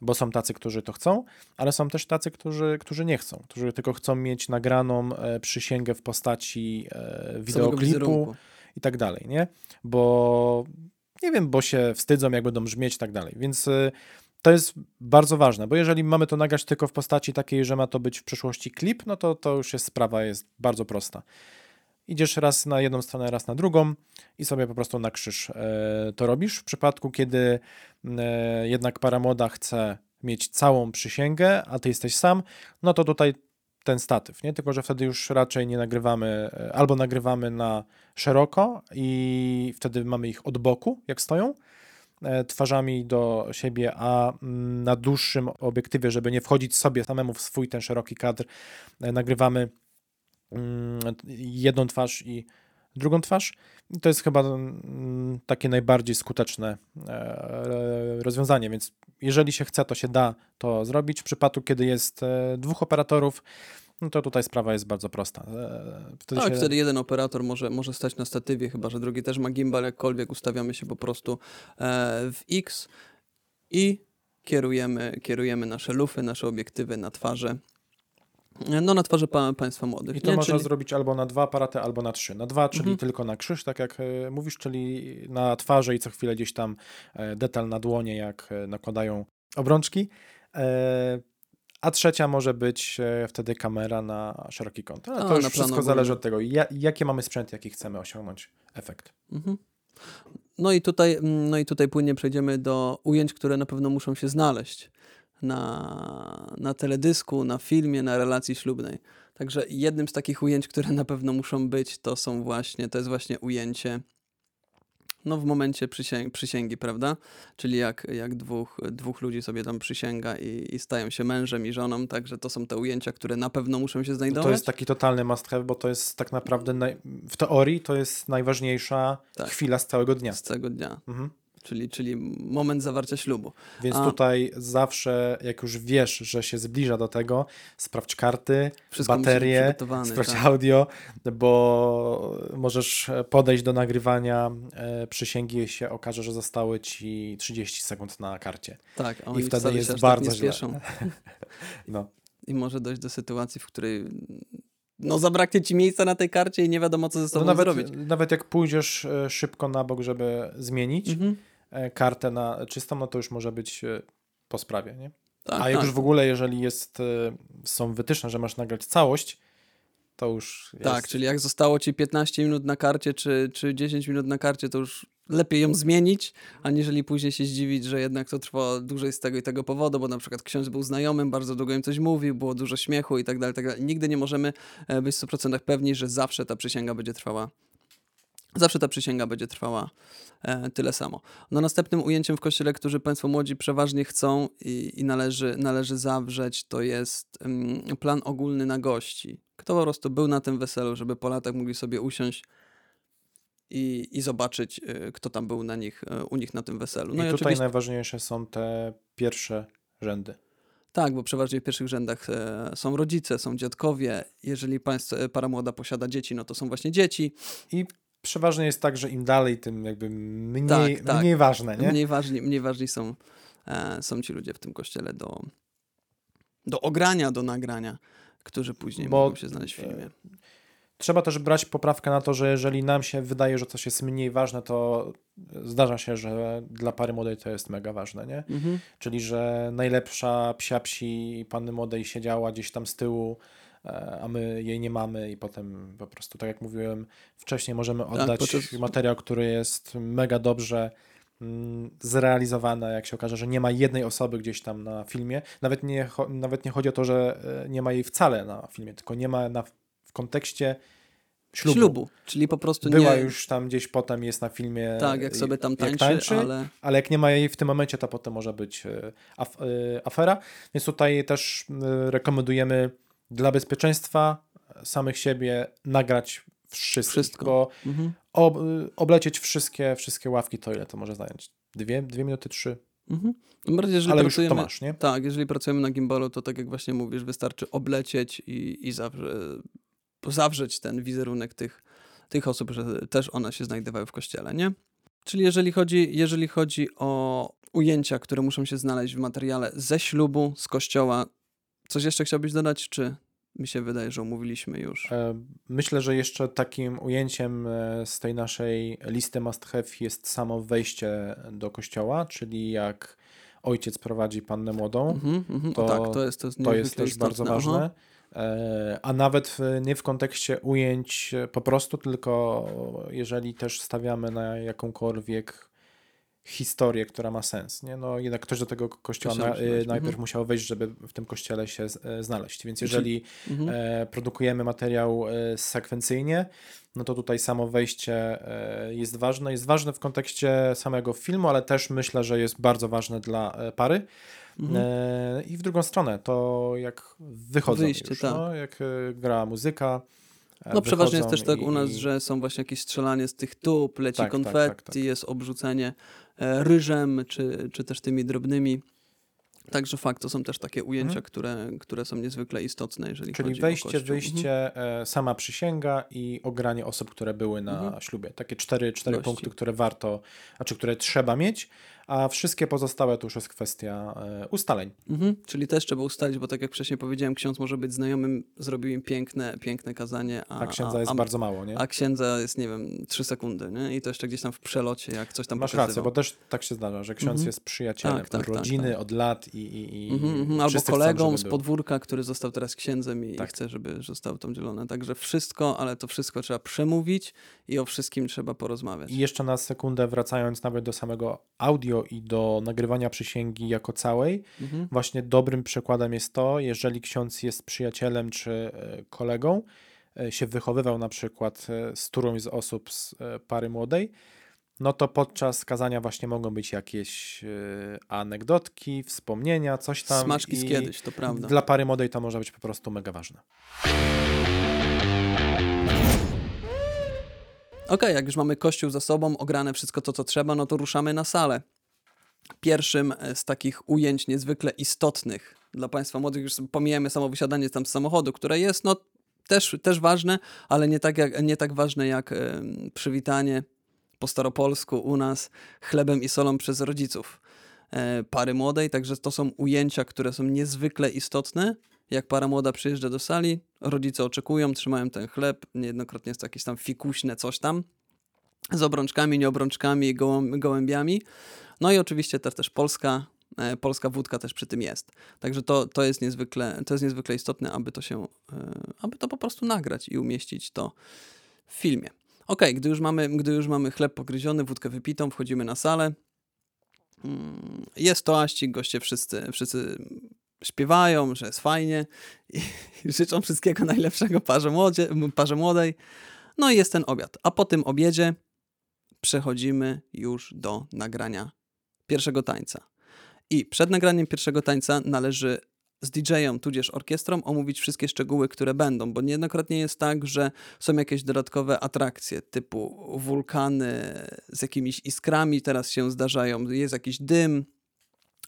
bo są tacy, którzy to chcą, ale są też tacy, którzy, którzy nie chcą, którzy tylko chcą mieć nagraną przysięgę w postaci wideoklipu, i tak dalej, nie? Bo nie wiem, bo się wstydzą, jak będą brzmieć i tak dalej, więc y, to jest bardzo ważne, bo jeżeli mamy to nagrać tylko w postaci takiej, że ma to być w przyszłości klip, no to to już jest sprawa, jest bardzo prosta. Idziesz raz na jedną stronę, raz na drugą i sobie po prostu na krzyż y, to robisz. W przypadku, kiedy y, jednak para młoda chce mieć całą przysięgę, a ty jesteś sam, no to tutaj ten statyw, nie? Tylko że wtedy już raczej nie nagrywamy, albo nagrywamy na szeroko i wtedy mamy ich od boku, jak stoją, twarzami do siebie, a na dłuższym obiektywie, żeby nie wchodzić sobie samemu w swój ten szeroki kadr, nagrywamy jedną twarz i drugą twarz. I to jest chyba takie najbardziej skuteczne rozwiązanie, więc jeżeli się chce, to się da to zrobić. W przypadku, kiedy jest dwóch operatorów, no to tutaj sprawa jest bardzo prosta. Wtedy tak, się... wtedy jeden operator może, może stać na statywie, chyba że drugi też ma gimbal, jakkolwiek ustawiamy się po prostu w X i kierujemy, kierujemy nasze lufy, nasze obiektywy na twarze. No na twarzy pa, państwa młodych. I to nie? można czyli... zrobić albo na dwa aparaty, albo na trzy. Na dwa, czyli mhm. tylko na krzyż, tak jak y, mówisz, czyli na twarzy i co chwilę gdzieś tam y, detal na dłonie, jak y, nakładają obrączki. Y, a trzecia może być y, wtedy kamera na szeroki kąt. Ale a, to już wszystko zależy od tego, ja, jakie mamy sprzęt, jaki chcemy osiągnąć efekt. Mhm. No i tutaj, no i tutaj płynnie przejdziemy do ujęć, które na pewno muszą się znaleźć. Na, na teledysku, na filmie, na relacji ślubnej. Także jednym z takich ujęć, które na pewno muszą być, to są właśnie, to jest właśnie ujęcie no w momencie przysięgi, przysięgi, prawda? Czyli jak, jak dwóch, dwóch ludzi sobie tam przysięga i, i stają się mężem i żoną, także to są te ujęcia, które na pewno muszą się znajdować. To jest taki totalny must have, bo to jest tak naprawdę, naj... w teorii to jest najważniejsza tak. chwila z całego dnia. Z całego dnia. Mhm. Czyli, czyli moment zawarcia ślubu. Więc A... tutaj zawsze, jak już wiesz, że się zbliża do tego, sprawdź karty, wszystko baterie, sprawdź tak. audio, bo możesz podejść do nagrywania e, przysięgi i się okaże, że zostały ci trzydzieści sekund na karcie. Tak, i wtedy jest aż bardzo tak źle. no. I może dojść do sytuacji, w której... No zabraknie ci miejsca na tej karcie i nie wiadomo, co ze sobą no nawet, zrobić. Nawet jak pójdziesz szybko na bok, żeby zmienić mhm. kartę na czystą, no to już może być po sprawie, nie? Tak, a jak tak. już w ogóle, jeżeli jest, są wytyczne, że masz nagrać całość, to już jest... Tak, czyli jak zostało ci piętnaście minut na karcie, czy, czy dziesięć minut na karcie, to już lepiej ją zmienić, aniżeli później się zdziwić, że jednak to trwało dłużej z tego i tego powodu, bo na przykład ksiądz był znajomym, bardzo długo im coś mówił, było dużo śmiechu i tak dalej, tak dalej. Nigdy nie możemy być w stu procentach pewni, że zawsze ta przysięga będzie trwała. Zawsze ta przysięga będzie trwała e, tyle samo. No następnym ujęciem w kościele, który państwo młodzi przeważnie chcą i, i należy, należy zawrzeć, to jest mm, plan ogólny na gości. Kto po prostu był na tym weselu, żeby po latach mogli sobie usiąść i, i zobaczyć, y, kto tam był na nich, y, u nich na tym weselu. No i, i tutaj oczywiście... najważniejsze są te pierwsze rzędy. Tak, bo przeważnie w pierwszych rzędach e, są rodzice, są dziadkowie. Jeżeli państw, para młoda posiada dzieci, no to są właśnie dzieci. I przeważnie jest tak, że im dalej, tym jakby mniej, tak, tak. mniej ważne, nie? Mniej ważni, mniej ważni są, e, są ci ludzie w tym kościele do, do ogrania, do nagrania, którzy później bo, mogą się znaleźć w filmie. E, Trzeba też brać poprawkę na to, że jeżeli nam się wydaje, że coś jest mniej ważne, to zdarza się, że dla pary młodej to jest mega ważne, nie? Mhm. Czyli, że najlepsza psia psi panny młodej siedziała gdzieś tam z tyłu, a my jej nie mamy i potem po prostu, tak jak mówiłem wcześniej, możemy oddać tak, podczas... materiał, który jest mega dobrze zrealizowana, jak się okaże, że nie ma jednej osoby gdzieś tam na filmie. Nawet nie, nawet nie chodzi o to, że nie ma jej wcale na filmie, tylko nie ma na w kontekście ślubu. ślubu. Czyli po prostu Była nie... Była już tam gdzieś potem, jest na filmie... Tak, jak sobie tam tańczy, jak tańczy ale... ale jak nie ma jej w tym momencie, to potem może być af- afera. Więc tutaj też rekomendujemy dla bezpieczeństwa samych siebie nagrać wszystko. wszystko. Bo mhm. ob- oblecieć wszystkie, wszystkie ławki, to ile to może zająć? Dwie, dwie minuty, trzy? Mhm. Bardziej, jeżeli Ale pracujemy, już to masz, nie? Tak, jeżeli pracujemy na gimbalu, to tak jak właśnie mówisz, wystarczy oblecieć i, i zawrze- zawrzeć ten wizerunek tych, tych osób, że też one się znajdowały w kościele, nie? Czyli jeżeli chodzi, jeżeli chodzi o ujęcia, które muszą się znaleźć w materiale ze ślubu, z kościoła, coś jeszcze chciałbyś dodać, czy mi się wydaje, że omówiliśmy już? Myślę, że jeszcze takim ujęciem z tej naszej listy must have jest samo wejście do kościoła, czyli jak ojciec prowadzi pannę młodą, mm-hmm, mm-hmm. to, tak, to jest, to jest, to jest też istotne. Bardzo ważne. A nawet nie w kontekście ujęć po prostu, tylko jeżeli też stawiamy na jakąkolwiek historię, która ma sens. Nie? No jednak ktoś do tego kościoła na, najpierw mhm. musiał wejść, żeby w tym kościele się znaleźć. Więc jeżeli mhm. e, produkujemy materiał sekwencyjnie, no to tutaj samo wejście jest ważne. Jest ważne w kontekście samego filmu, ale też myślę, że jest bardzo ważne dla pary. Mhm. E, I w drugą stronę to jak wychodzą Wyjście, już, tak. no, jak gra muzyka. No przeważnie jest też tak i, u nas, że są właśnie jakieś strzelanie z tych tub, leci tak, konfetti, tak, tak, tak. jest obrzucenie ryżem, czy, czy też tymi drobnymi. Także fakt, to są też takie ujęcia, hmm. które, które są niezwykle istotne, jeżeli Czyli chodzi wejście, o kościół. Wyjście, mhm. sama przysięga i ogranie osób, które były na mhm. ślubie. Takie cztery, cztery punkty, które warto, znaczy które trzeba mieć, a wszystkie pozostałe to już jest kwestia ustaleń. Mhm. Czyli też trzeba ustalić, bo tak jak wcześniej powiedziałem, ksiądz może być znajomym, zrobił im piękne, piękne kazanie. A, a księdza jest a, bardzo mało, nie? A księdza jest, nie wiem, trzy sekundy, nie? I to jeszcze gdzieś tam w przelocie, jak coś tam pokazywał. Masz rację, bo też tak się zdarza, że ksiądz mhm. jest przyjacielem tak, tak, rodziny tak, tak. od lat i, i, i mhm, albo kolegą chcą, z podwórka, który został teraz księdzem i tak. chce, żeby został tam dzielony. Także wszystko, ale to wszystko trzeba przemówić i o wszystkim trzeba porozmawiać. I jeszcze na sekundę wracając nawet do samego audio i do nagrywania przysięgi jako całej, mhm. właśnie dobrym przykładem jest to, jeżeli ksiądz jest przyjacielem czy kolegą, się wychowywał na przykład z którąś z osób z pary młodej, no to podczas kazania właśnie mogą być jakieś anegdotki, wspomnienia, coś tam. Smaczki z kiedyś, to prawda. Dla pary młodej to może być po prostu mega ważne. Okej, okay, jak już mamy kościół za sobą, ograne wszystko to, co trzeba, no to ruszamy na salę. Pierwszym z takich ujęć niezwykle istotnych dla Państwa młodych, już pomijamy samo wysiadanie tam z samochodu, które jest no też, też ważne, ale nie tak, jak, nie tak ważne jak e, przywitanie po staropolsku u nas chlebem i solą przez rodziców e, pary młodej, także to są ujęcia, które są niezwykle istotne. Jak para młoda przyjeżdża do sali, rodzice oczekują, trzymają ten chleb, niejednokrotnie jest to jakieś tam fikuśne coś tam, z obrączkami, nieobrączkami, gołębiami. No i oczywiście też, też polska, e, polska wódka też przy tym jest. Także to, to, jest, niezwykle, to jest niezwykle istotne, aby to się, e, aby to po prostu nagrać i umieścić to w filmie. Okej, gdy już mamy, gdy już mamy chleb pogryziony, wódkę wypitą, wchodzimy na salę. Jest toaścik, goście wszyscy, wszyscy śpiewają, że jest fajnie i życzą wszystkiego najlepszego parze, młodzie, parze młodej. No i jest ten obiad. A po tym obiedzie przechodzimy już do nagrania pierwszego tańca. I przed nagraniem pierwszego tańca należy z didżejem tudzież orkiestrą omówić wszystkie szczegóły, które będą, bo niejednokrotnie jest tak, że są jakieś dodatkowe atrakcje typu wulkany z jakimiś iskrami, teraz się zdarzają, jest jakiś dym,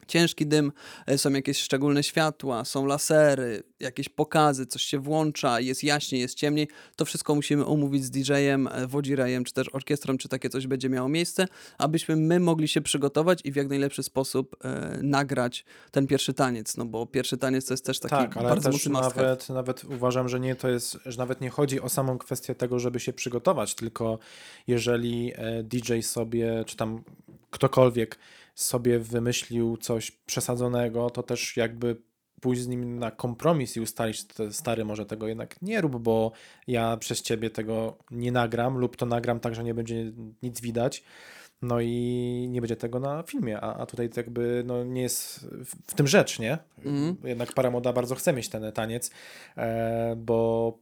ciężki dym, są jakieś szczególne światła, są lasery, jakieś pokazy, coś się włącza, jest jaśniej, jest ciemniej. To wszystko musimy omówić z didżejem, wodzirejem, czy też orkiestrą, czy takie coś będzie miało miejsce, abyśmy my mogli się przygotować i w jak najlepszy sposób e, nagrać ten pierwszy taniec, no bo pierwszy taniec to jest też taki tak, bardzo ale też nawet, nawet uważam, że nie to jest, że nawet nie chodzi o samą kwestię tego, żeby się przygotować, tylko jeżeli D J sobie, czy tam ktokolwiek sobie wymyślił coś przesadzonego, to też jakby pójść z nim na kompromis i ustalić, stary, może tego jednak nie rób, bo ja przez ciebie tego nie nagram lub to nagram tak, że nie będzie nic widać, no i nie będzie tego na filmie, a, a tutaj to jakby no, nie jest w tym rzecz, nie? Mm. Jednak para młoda bardzo chce mieć ten taniec, bo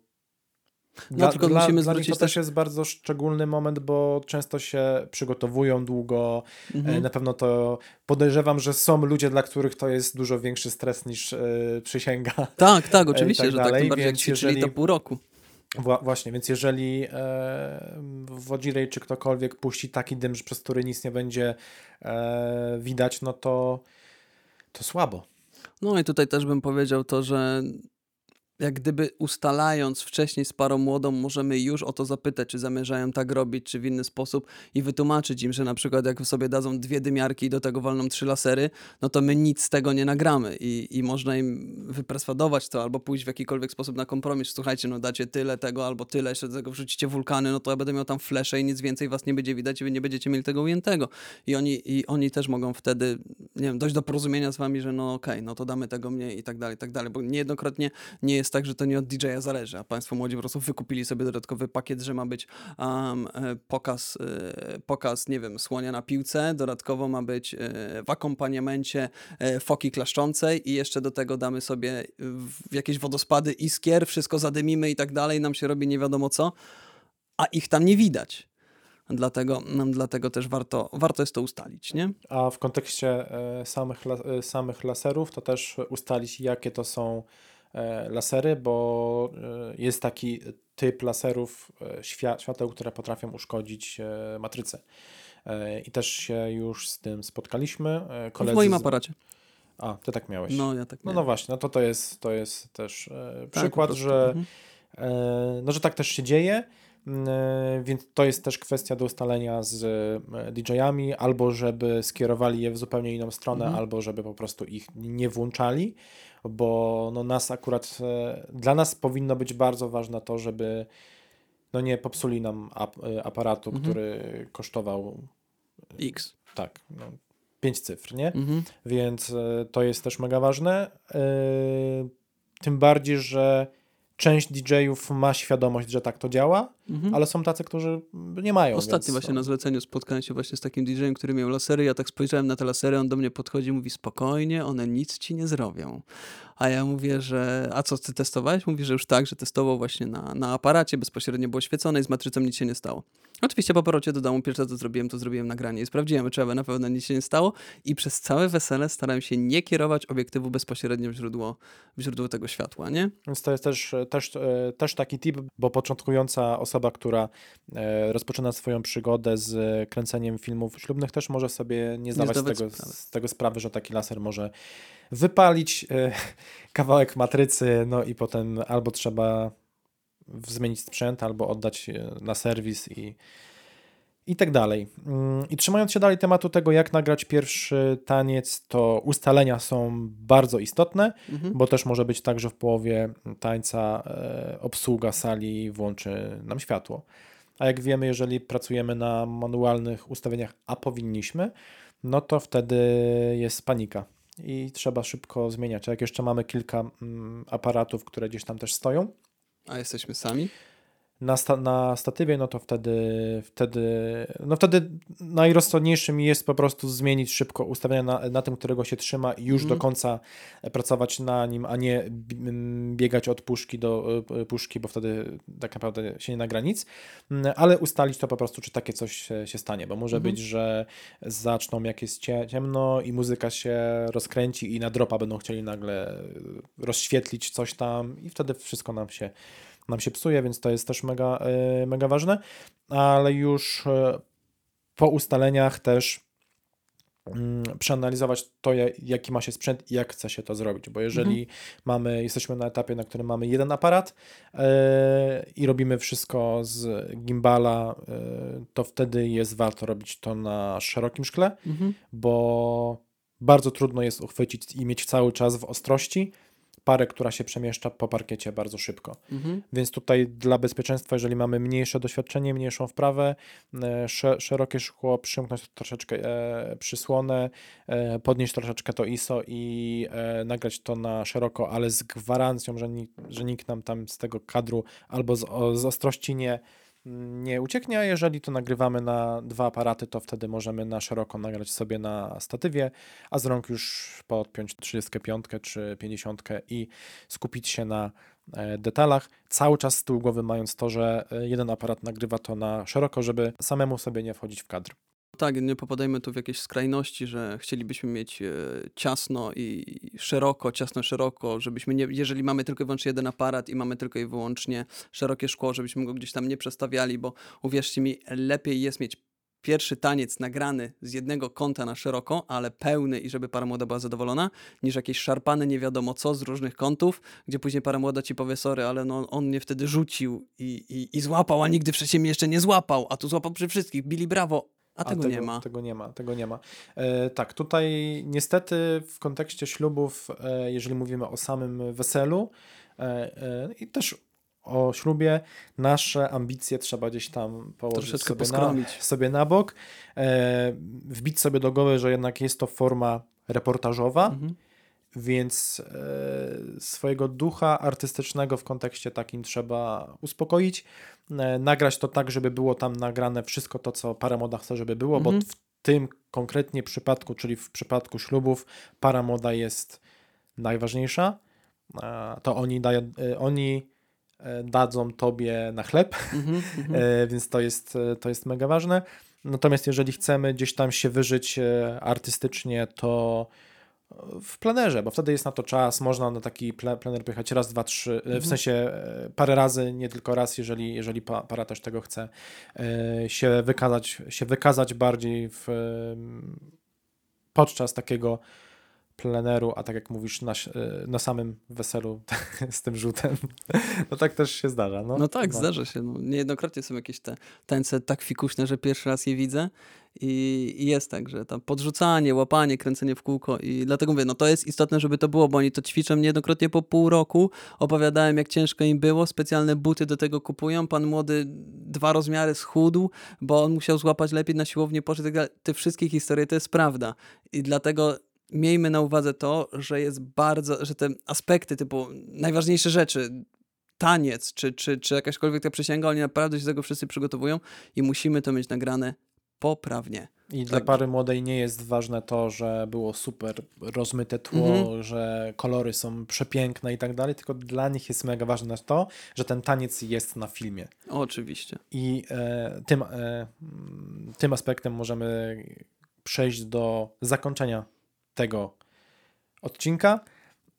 No, dla, tylko dla, musimy dla nich to też, też jest bardzo szczególny moment, bo często się przygotowują długo. Mhm. Na pewno to podejrzewam, że są ludzie, dla których to jest dużo większy stres niż yy, przysięga. Tak, tak, oczywiście, tak że dalej. tak, tym bardziej więc jak ćwiczyli to pół roku. Wła- właśnie, więc jeżeli e, wodzirej czy ktokolwiek puści taki dym, przez który nic nie będzie e, widać, no to, to słabo. No i tutaj też bym powiedział to, że jak gdyby ustalając wcześniej z parą młodą, możemy już o to zapytać, czy zamierzają tak robić, czy w inny sposób i wytłumaczyć im, że na przykład jak sobie dadzą dwie dymiarki i do tego walną trzy lasery, no to my nic z tego nie nagramy i, i można im wyperswadować to albo pójść w jakikolwiek sposób na kompromis. Słuchajcie, no dacie tyle tego albo tyle, jeszcze do tego wrzucicie wulkany, no to ja będę miał tam flesze i nic więcej was nie będzie widać i wy nie będziecie mieli tego ujętego. I oni, i oni też mogą wtedy, nie wiem, dojść do porozumienia z wami, że no okej, okay, no to damy tego mniej i tak dalej, i tak dalej, bo niejednokrotnie nie jest jest tak, że to nie od D J a zależy, a państwo młodzi po prostu wykupili sobie dodatkowy pakiet, że ma być um, pokaz, y, pokaz, nie wiem, słonia na piłce, dodatkowo ma być y, w akompaniamencie y, foki klaszczącej i jeszcze do tego damy sobie w jakieś wodospady iskier, wszystko zadymimy i tak dalej, nam się robi nie wiadomo co, a ich tam nie widać. Dlatego, dlatego też warto, warto jest to ustalić, nie? A w kontekście samych, samych laserów to też ustalić, jakie to są lasery, bo jest taki typ laserów świateł, które potrafią uszkodzić matrycę. I też się już z tym spotkaliśmy. Koledzy w moim aparacie. A, ty tak miałeś. No, ja tak miałem. No, no właśnie, no to, to, jest, to jest też przykład, tak, że, mhm. no, że tak też się dzieje. Więc to jest też kwestia do ustalenia z D J ami, albo żeby skierowali je w zupełnie inną stronę, mhm. albo żeby po prostu ich nie włączali, bo no nas akurat, dla nas powinno być bardzo ważne to, żeby no nie popsuli nam ap- aparatu, mhm. który kosztował X. Tak, no, pięć cyfr, nie? Mhm. Więc to jest też mega ważne. Tym bardziej, że część D J ów ma świadomość, że tak to działa, mhm. ale są tacy, którzy nie mają. Ostatnio więc... właśnie na zleceniu spotkałem się właśnie z takim D J em, który miał lasery. Ja tak spojrzałem na te lasery, on do mnie podchodzi i mówi: spokojnie, one nic ci nie zrobią. A ja mówię, że a co, ty testowałeś? Mówi, że już tak, że testował właśnie na, na aparacie, bezpośrednio było świecone i z matrycą nic się nie stało. Oczywiście po powrocie do domu pierwsze co zrobiłem, to zrobiłem nagranie i sprawdziłem, czy na pewno nic się nie stało i przez całe wesele starałem się nie kierować obiektywu bezpośrednio w źródło, w źródło tego światła, nie? Więc to jest też, też, też taki tip, bo początkująca osoba, która rozpoczyna swoją przygodę z kręceniem filmów ślubnych, też może sobie nie zdawać, nie zdawać z, tego, sprawy. z tego sprawy, że taki laser może wypalić y, kawałek matrycy, no i potem albo trzeba zmienić sprzęt, albo oddać na serwis i, i tak dalej. I trzymając się dalej tematu tego, jak nagrać pierwszy taniec, to ustalenia są bardzo istotne, mhm. bo też może być tak, że w połowie tańca y, obsługa sali włączy nam światło. A jak wiemy, jeżeli pracujemy na manualnych ustawieniach, a powinniśmy, no to wtedy jest panika. I trzeba szybko zmieniać. Jak jeszcze mamy kilka mm, aparatów, które gdzieś tam też stoją. A jesteśmy sami? Na, sta- na statywie, no to wtedy, wtedy, no wtedy najrozsądniejszym jest po prostu zmienić szybko ustawienia na, na tym, którego się trzyma i już mm. do końca pracować na nim, a nie biegać od puszki do puszki, bo wtedy tak naprawdę się nie nagra nic, ale ustalić to po prostu, czy takie coś się stanie, bo może mm. być, że zaczną jak jest ciemno i muzyka się rozkręci i na dropa będą chcieli nagle rozświetlić coś tam i wtedy wszystko nam się nam się psuje, więc to jest też mega, mega ważne, ale już po ustaleniach też przeanalizować to, jaki ma się sprzęt i jak chce się to zrobić, bo jeżeli mhm. mamy, jesteśmy na etapie, na którym mamy jeden aparat yy, i robimy wszystko z gimbala, yy, to wtedy jest warto robić to na szerokim szkle, mhm. bo bardzo trudno jest uchwycić i mieć cały czas w ostrości parę, która się przemieszcza po parkiecie bardzo szybko. Mhm. Więc tutaj dla bezpieczeństwa, jeżeli mamy mniejsze doświadczenie, mniejszą wprawę, sze- szerokie szkło, przymknąć troszeczkę e, przysłonę, e, podnieść troszeczkę to I S O i e, nagrać to na szeroko, ale z gwarancją, że, ni- że nikt nam tam z tego kadru albo z, o, z ostrości nie, nie ucieknie, a jeżeli to nagrywamy na dwa aparaty, to wtedy możemy na szeroko nagrać sobie na statywie, a z rąk już podpiąć trzydzieści pięć czy pięćdziesiąt i skupić się na detalach, cały czas z tyłu głowy mając to, że jeden aparat nagrywa to na szeroko, żeby samemu sobie nie wchodzić w kadr. Tak, nie popadajmy tu w jakieś skrajności, że chcielibyśmy mieć ciasno i szeroko, ciasno, szeroko, żebyśmy nie, jeżeli mamy tylko i wyłącznie jeden aparat i mamy tylko i wyłącznie szerokie szkło, żebyśmy go gdzieś tam nie przestawiali, bo uwierzcie mi, lepiej jest mieć pierwszy taniec nagrany z jednego kąta na szeroko, ale pełny i żeby para młoda była zadowolona, niż jakieś szarpane nie wiadomo co z różnych kątów, gdzie później para młoda ci powie sorry, ale no, on mnie wtedy rzucił i, i, i złapał, a nigdy wcześniej mnie jeszcze nie złapał, a tu złapał przy wszystkich, bili brawo. A, tego, a tego, nie ma. tego nie ma. Tego nie ma. E, tak, tutaj niestety w kontekście ślubów, e, jeżeli mówimy o samym weselu e, e, i też o ślubie, nasze ambicje trzeba gdzieś tam położyć sobie na, sobie na bok, e, wbić sobie do głowy, że jednak jest to forma reportażowa, mhm. Więc e, swojego ducha artystycznego w kontekście takim trzeba uspokoić, e, nagrać to tak, żeby było tam nagrane wszystko to, co paramoda chce, żeby było, mhm. bo w tym konkretnie przypadku, czyli w przypadku ślubów, paramoda jest najważniejsza, e, to oni, da, e, oni dadzą tobie na chleb, mhm, e, więc to jest, to jest mega ważne. Natomiast jeżeli chcemy gdzieś tam się wyżyć e, artystycznie, to w plenerze, bo wtedy jest na to czas, można na taki plener pojechać raz, dwa, trzy, w sensie parę razy, nie tylko raz, jeżeli, jeżeli para też tego chce się wykazać, się wykazać bardziej w, podczas takiego pleneru, a tak jak mówisz, na, na samym weselu z tym rzutem. No tak też się zdarza. No, no tak, no. Zdarza się. No, niejednokrotnie są jakieś te tańce tak fikuśne, że pierwszy raz je widzę i, i jest tak, że tam podrzucanie, łapanie, kręcenie w kółko i dlatego mówię, no to jest istotne, żeby to było, bo oni to ćwiczą niejednokrotnie po pół roku. Opowiadałem, jak ciężko im było, specjalne buty do tego kupują. Pan młody dwa rozmiary schudł, bo on musiał złapać lepiej na siłownię, poszedł. Te wszystkie historie, to jest prawda. I dlatego miejmy na uwadze to, że jest bardzo, że te aspekty typu najważniejsze rzeczy, taniec czy, czy, czy jakaśkolwiek ta przysięga, oni naprawdę się do tego wszyscy przygotowują i musimy to mieć nagrane poprawnie. I tak. Dla pary młodej nie jest ważne to, że było super rozmyte tło, mhm. że kolory są przepiękne i tak dalej, tylko dla nich jest mega ważne to, że ten taniec jest na filmie. Oczywiście. I e, tym, e, tym aspektem możemy przejść do zakończenia tego odcinka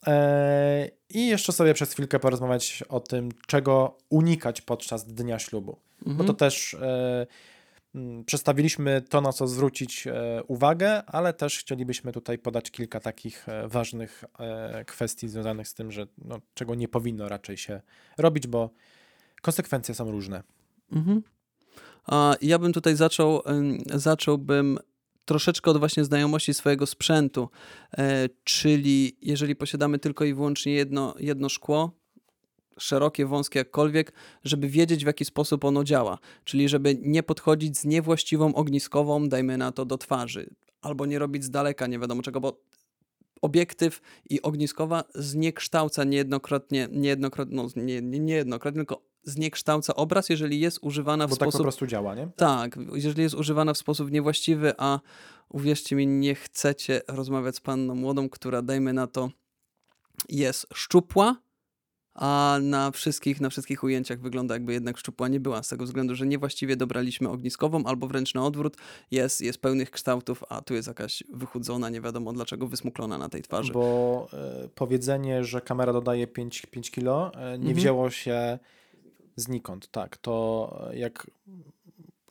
eee, i jeszcze sobie przez chwilkę porozmawiać o tym, czego unikać podczas dnia ślubu. Mhm. Bo to też e, m, przedstawiliśmy to, na co zwrócić e, uwagę, ale też chcielibyśmy tutaj podać kilka takich e, ważnych e, kwestii związanych z tym, że no, czego nie powinno raczej się robić, bo konsekwencje są różne. Mhm. A ja bym tutaj zaczął, zacząłbym troszeczkę od właśnie znajomości swojego sprzętu, e, czyli jeżeli posiadamy tylko i wyłącznie jedno, jedno szkło, szerokie, wąskie jakkolwiek, żeby wiedzieć, w jaki sposób ono działa, czyli żeby nie podchodzić z niewłaściwą ogniskową, dajmy na to, do twarzy, albo nie robić z daleka nie wiadomo czego, bo obiektyw i ogniskowa zniekształca niejednokrotnie, niejednokrotnie, no, nie, nie, niejednokrotnie tylko zniekształca obraz, jeżeli jest używana w Bo sposób... Bo tak po prostu działa, nie? Tak, jeżeli jest używana w sposób niewłaściwy, a uwierzcie mi, nie chcecie rozmawiać z panną młodą, która, dajmy na to, jest szczupła, a na wszystkich, na wszystkich ujęciach wygląda, jakby jednak szczupła nie była, z tego względu, że niewłaściwie dobraliśmy ogniskową, albo wręcz na odwrót, jest, jest pełnych kształtów, a tu jest jakaś wychudzona, nie wiadomo dlaczego, wysmuklona na tej twarzy. Bo y, powiedzenie, że kamera dodaje pięć, pięć kilo, y, nie mhm. wzięło się znikąd, tak. To jak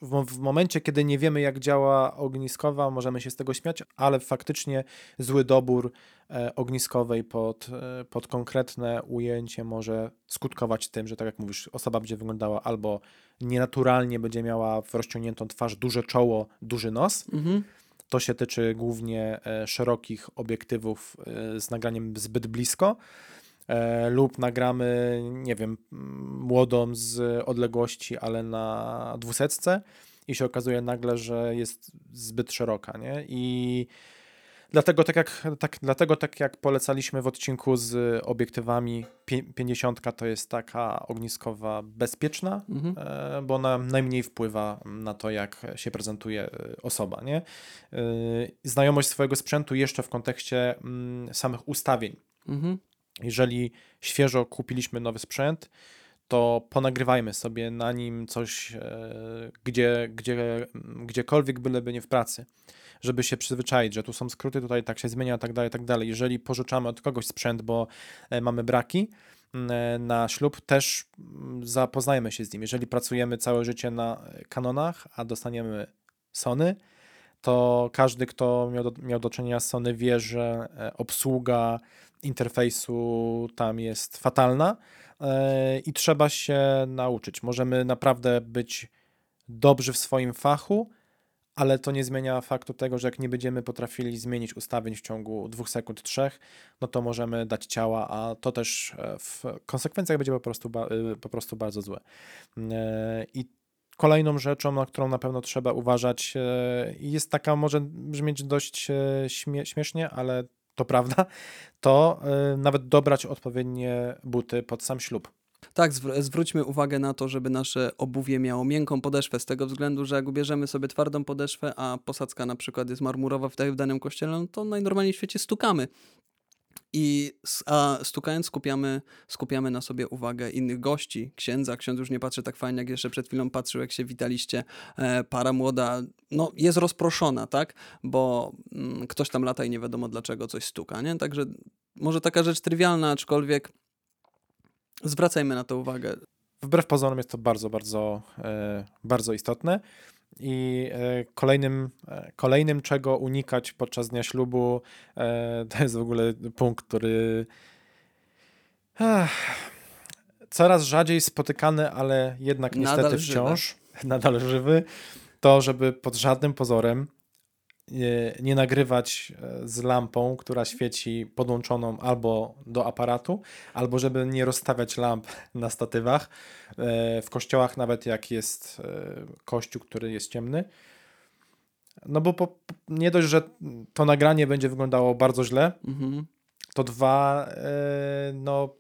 w, w momencie, kiedy nie wiemy, jak działa ogniskowa, możemy się z tego śmiać, ale faktycznie zły dobór e, ogniskowej pod, e, pod konkretne ujęcie może skutkować tym, że tak jak mówisz, osoba będzie wyglądała albo nienaturalnie, będzie miała w rozciągniętą twarz duże czoło, duży nos. Mhm. To się tyczy głównie e, szerokich obiektywów e, z nagraniem zbyt blisko. E, lub nagramy, nie wiem, młodą z odległości, ale na dwusetce i się okazuje nagle, że jest zbyt szeroka, nie? I dlatego tak jak, tak, dlatego, tak jak polecaliśmy w odcinku z obiektywami, pięćdziesiątka to jest taka ogniskowa bezpieczna, mhm. e, bo ona najmniej wpływa na to, jak się prezentuje osoba, nie? E, znajomość swojego sprzętu jeszcze w kontekście m, samych ustawień. Mhm. Jeżeli świeżo kupiliśmy nowy sprzęt, to ponagrywajmy sobie na nim coś, gdzie, gdzie, gdziekolwiek, byleby nie w pracy, żeby się przyzwyczaić, że tu są skróty, tutaj tak się zmienia, tak dalej, tak dalej. Jeżeli pożyczamy od kogoś sprzęt, bo mamy braki na ślub, też zapoznajmy się z nim. Jeżeli pracujemy całe życie na Canonach, a dostaniemy Sony, to każdy, kto miał do, miał do czynienia z Sony, wie, że obsługa interfejsu tam jest fatalna yy, i trzeba się nauczyć. Możemy naprawdę być dobrzy w swoim fachu, ale to nie zmienia faktu tego, że jak nie będziemy potrafili zmienić ustawień w ciągu dwóch sekund, trzech, no to możemy dać ciała, a to też w konsekwencjach będzie po prostu, ba- po prostu bardzo złe. Yy, i Kolejną rzeczą, na którą na pewno trzeba uważać, jest taka, może brzmieć dość śmie- śmiesznie, ale to prawda, to y, nawet dobrać odpowiednie buty pod sam ślub. Tak, zwr- zwróćmy uwagę na to, żeby nasze obuwie miało miękką podeszwę, z tego względu, że jak ubierzemy sobie twardą podeszwę, a posadzka na przykład jest marmurowa w, w danym kościele, no to najnormalniej w świecie stukamy. I a stukając skupiamy, skupiamy na sobie uwagę innych gości, księdza. Ksiądz już nie patrzy tak fajnie, jak jeszcze przed chwilą patrzył, jak się witaliście. E, para młoda no, jest rozproszona, tak? Bo mm, ktoś tam lata i nie wiadomo dlaczego coś stuka, nie? Także może taka rzecz trywialna, aczkolwiek zwracajmy na to uwagę. Wbrew pozorom jest to bardzo, bardzo, e, bardzo istotne. I kolejnym, kolejnym, czego unikać podczas dnia ślubu, to jest w ogóle punkt, który ach, coraz rzadziej spotykany, ale jednak niestety nadal wciąż żywy. nadal żywy, to żeby pod żadnym pozorem nie, nie nagrywać z lampą, która świeci podłączoną albo do aparatu, albo żeby nie rozstawiać lamp na statywach w kościołach, nawet jak jest kościół, który jest ciemny. No bo po, nie dość, że to nagranie będzie wyglądało bardzo źle, mhm. to dwa, no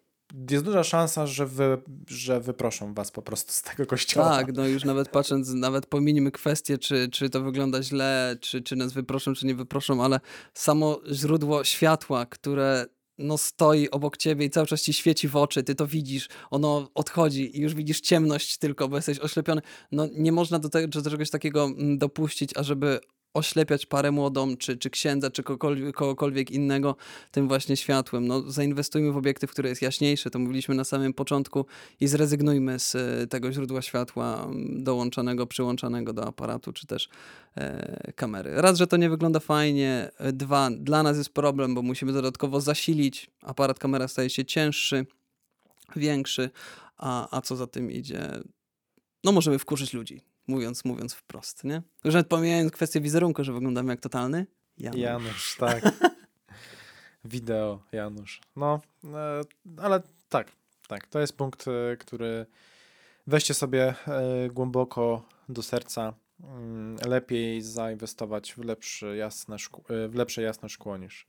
jest duża szansa, że, wy, że wyproszą was po prostu z tego kościoła. Tak, no już nawet patrząc, nawet pominimy kwestię, czy, czy to wygląda źle, czy, czy nas wyproszą, czy nie wyproszą, ale samo źródło światła, które no stoi obok ciebie i cały czas ci świeci w oczy, ty to widzisz, ono odchodzi i już widzisz ciemność tylko, bo jesteś oślepiony. No nie można do, te, do czegoś takiego dopuścić, ażeby oślepiać parę młodą, czy, czy księdza, czy kogokolwiek, kogokolwiek innego tym właśnie światłem. No, zainwestujmy w obiektyw, który jest jaśniejszy, to mówiliśmy na samym początku, i zrezygnujmy z tego źródła światła dołączanego, przyłączanego do aparatu, czy też e, kamery. Raz, że to nie wygląda fajnie, dwa, dla nas jest problem, bo musimy dodatkowo zasilić, aparat, kamera staje się cięższy, większy, a, a co za tym idzie, no możemy wkurzyć ludzi. Mówiąc, mówiąc wprost, nie? Już nawet pomijając kwestię wizerunku, że wyglądamy jak totalny Janusz. Janusz, tak. Wideo Janusz. No, ale tak, tak. To jest punkt, który weźcie sobie głęboko do serca. Lepiej zainwestować w lepsze jasne szkło, w lepsze jasne szkło niż,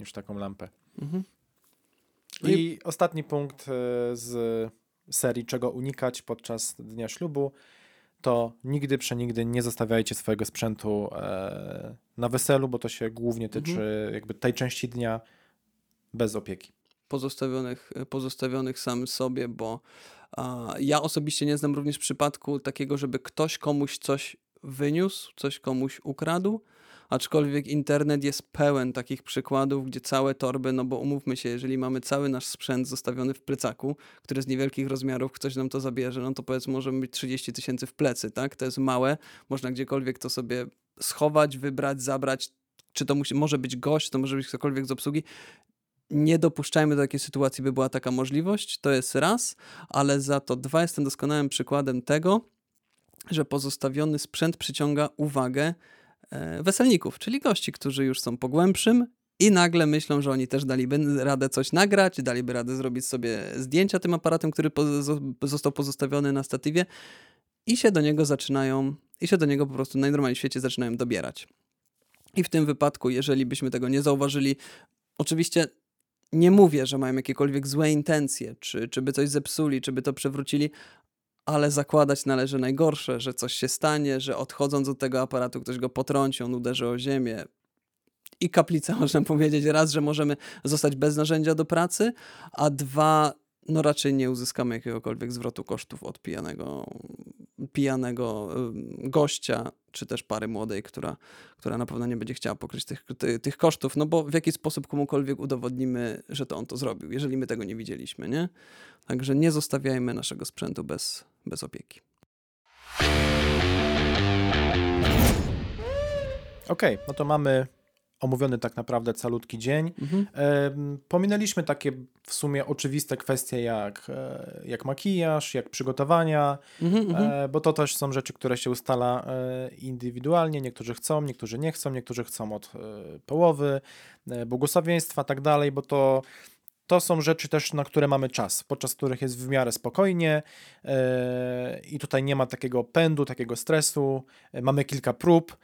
niż taką lampę. Mhm. I, I ostatni punkt z serii, czego unikać podczas dnia ślubu, to nigdy, przenigdy nie zostawiajcie swojego sprzętu e, na weselu, bo to się głównie tyczy mhm. jakby tej części dnia bez opieki. Pozostawionych, pozostawionych sam sobie, bo a, ja osobiście nie znam również przypadku takiego, żeby ktoś komuś coś wyniósł, coś komuś ukradł, aczkolwiek internet jest pełen takich przykładów, gdzie całe torby, no bo umówmy się, jeżeli mamy cały nasz sprzęt zostawiony w plecaku, który z niewielkich rozmiarów ktoś nam to zabierze, no to powiedzmy możemy mieć trzydzieści tysięcy w plecy, tak? To jest małe, można gdziekolwiek to sobie schować, wybrać, zabrać, czy to musi, może być gość, to może być ktokolwiek z obsługi. Nie dopuszczajmy do takiej sytuacji, by była taka możliwość, to jest raz, ale za to dwa, jestem doskonałym przykładem tego, że pozostawiony sprzęt przyciąga uwagę weselników, czyli gości, którzy już są po głębszym i nagle myślą, że oni też daliby radę coś nagrać, daliby radę zrobić sobie zdjęcia tym aparatem, który pozo- został pozostawiony na statywie i się do niego zaczynają, i się do niego po prostu najnormalniej w świecie zaczynają dobierać. I w tym wypadku, jeżeli byśmy tego nie zauważyli, oczywiście nie mówię, że mają jakiekolwiek złe intencje, czy, czy by coś zepsuli, czy by to przewrócili, ale zakładać należy najgorsze, że coś się stanie, że odchodząc od tego aparatu ktoś go potrąci, on uderzy o ziemię i kaplica, można powiedzieć, raz, że możemy zostać bez narzędzia do pracy, a dwa, no raczej nie uzyskamy jakiegokolwiek zwrotu kosztów od pijanego, pijanego gościa, czy też pary młodej, która, która na pewno nie będzie chciała pokryć tych, ty, tych kosztów, no bo w jaki sposób komukolwiek udowodnimy, że to on to zrobił, jeżeli my tego nie widzieliśmy, nie? Także nie zostawiajmy naszego sprzętu bez, bez opieki. Okej, okay, no to mamy omówiony tak naprawdę calutki dzień. Mhm. E, pominęliśmy takie w sumie oczywiste kwestie jak, e, jak makijaż, jak przygotowania, mhm, e, bo to też są rzeczy, które się ustala e, indywidualnie. Niektórzy chcą, niektórzy nie chcą, niektórzy chcą od e, połowy, e, błogosławieństwa, tak dalej, bo to To są rzeczy też, na które mamy czas, podczas których jest w miarę spokojnie yy, i tutaj nie ma takiego pędu, takiego stresu. Mamy kilka prób,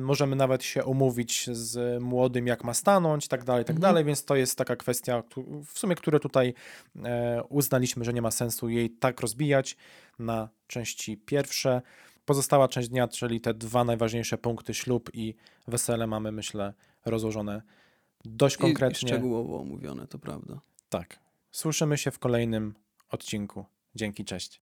Możemy nawet się umówić z młodym, jak ma stanąć, tak dalej, tak mhm. dalej, więc to jest taka kwestia, w sumie, które tutaj uznaliśmy, że nie ma sensu jej tak rozbijać na części pierwsze. Pozostała część dnia, czyli te dwa najważniejsze punkty, ślub i wesele, mamy, myślę, rozłożone dość konkretnie. I szczegółowo omówione, to prawda. Tak. Słyszymy się w kolejnym odcinku. Dzięki, cześć.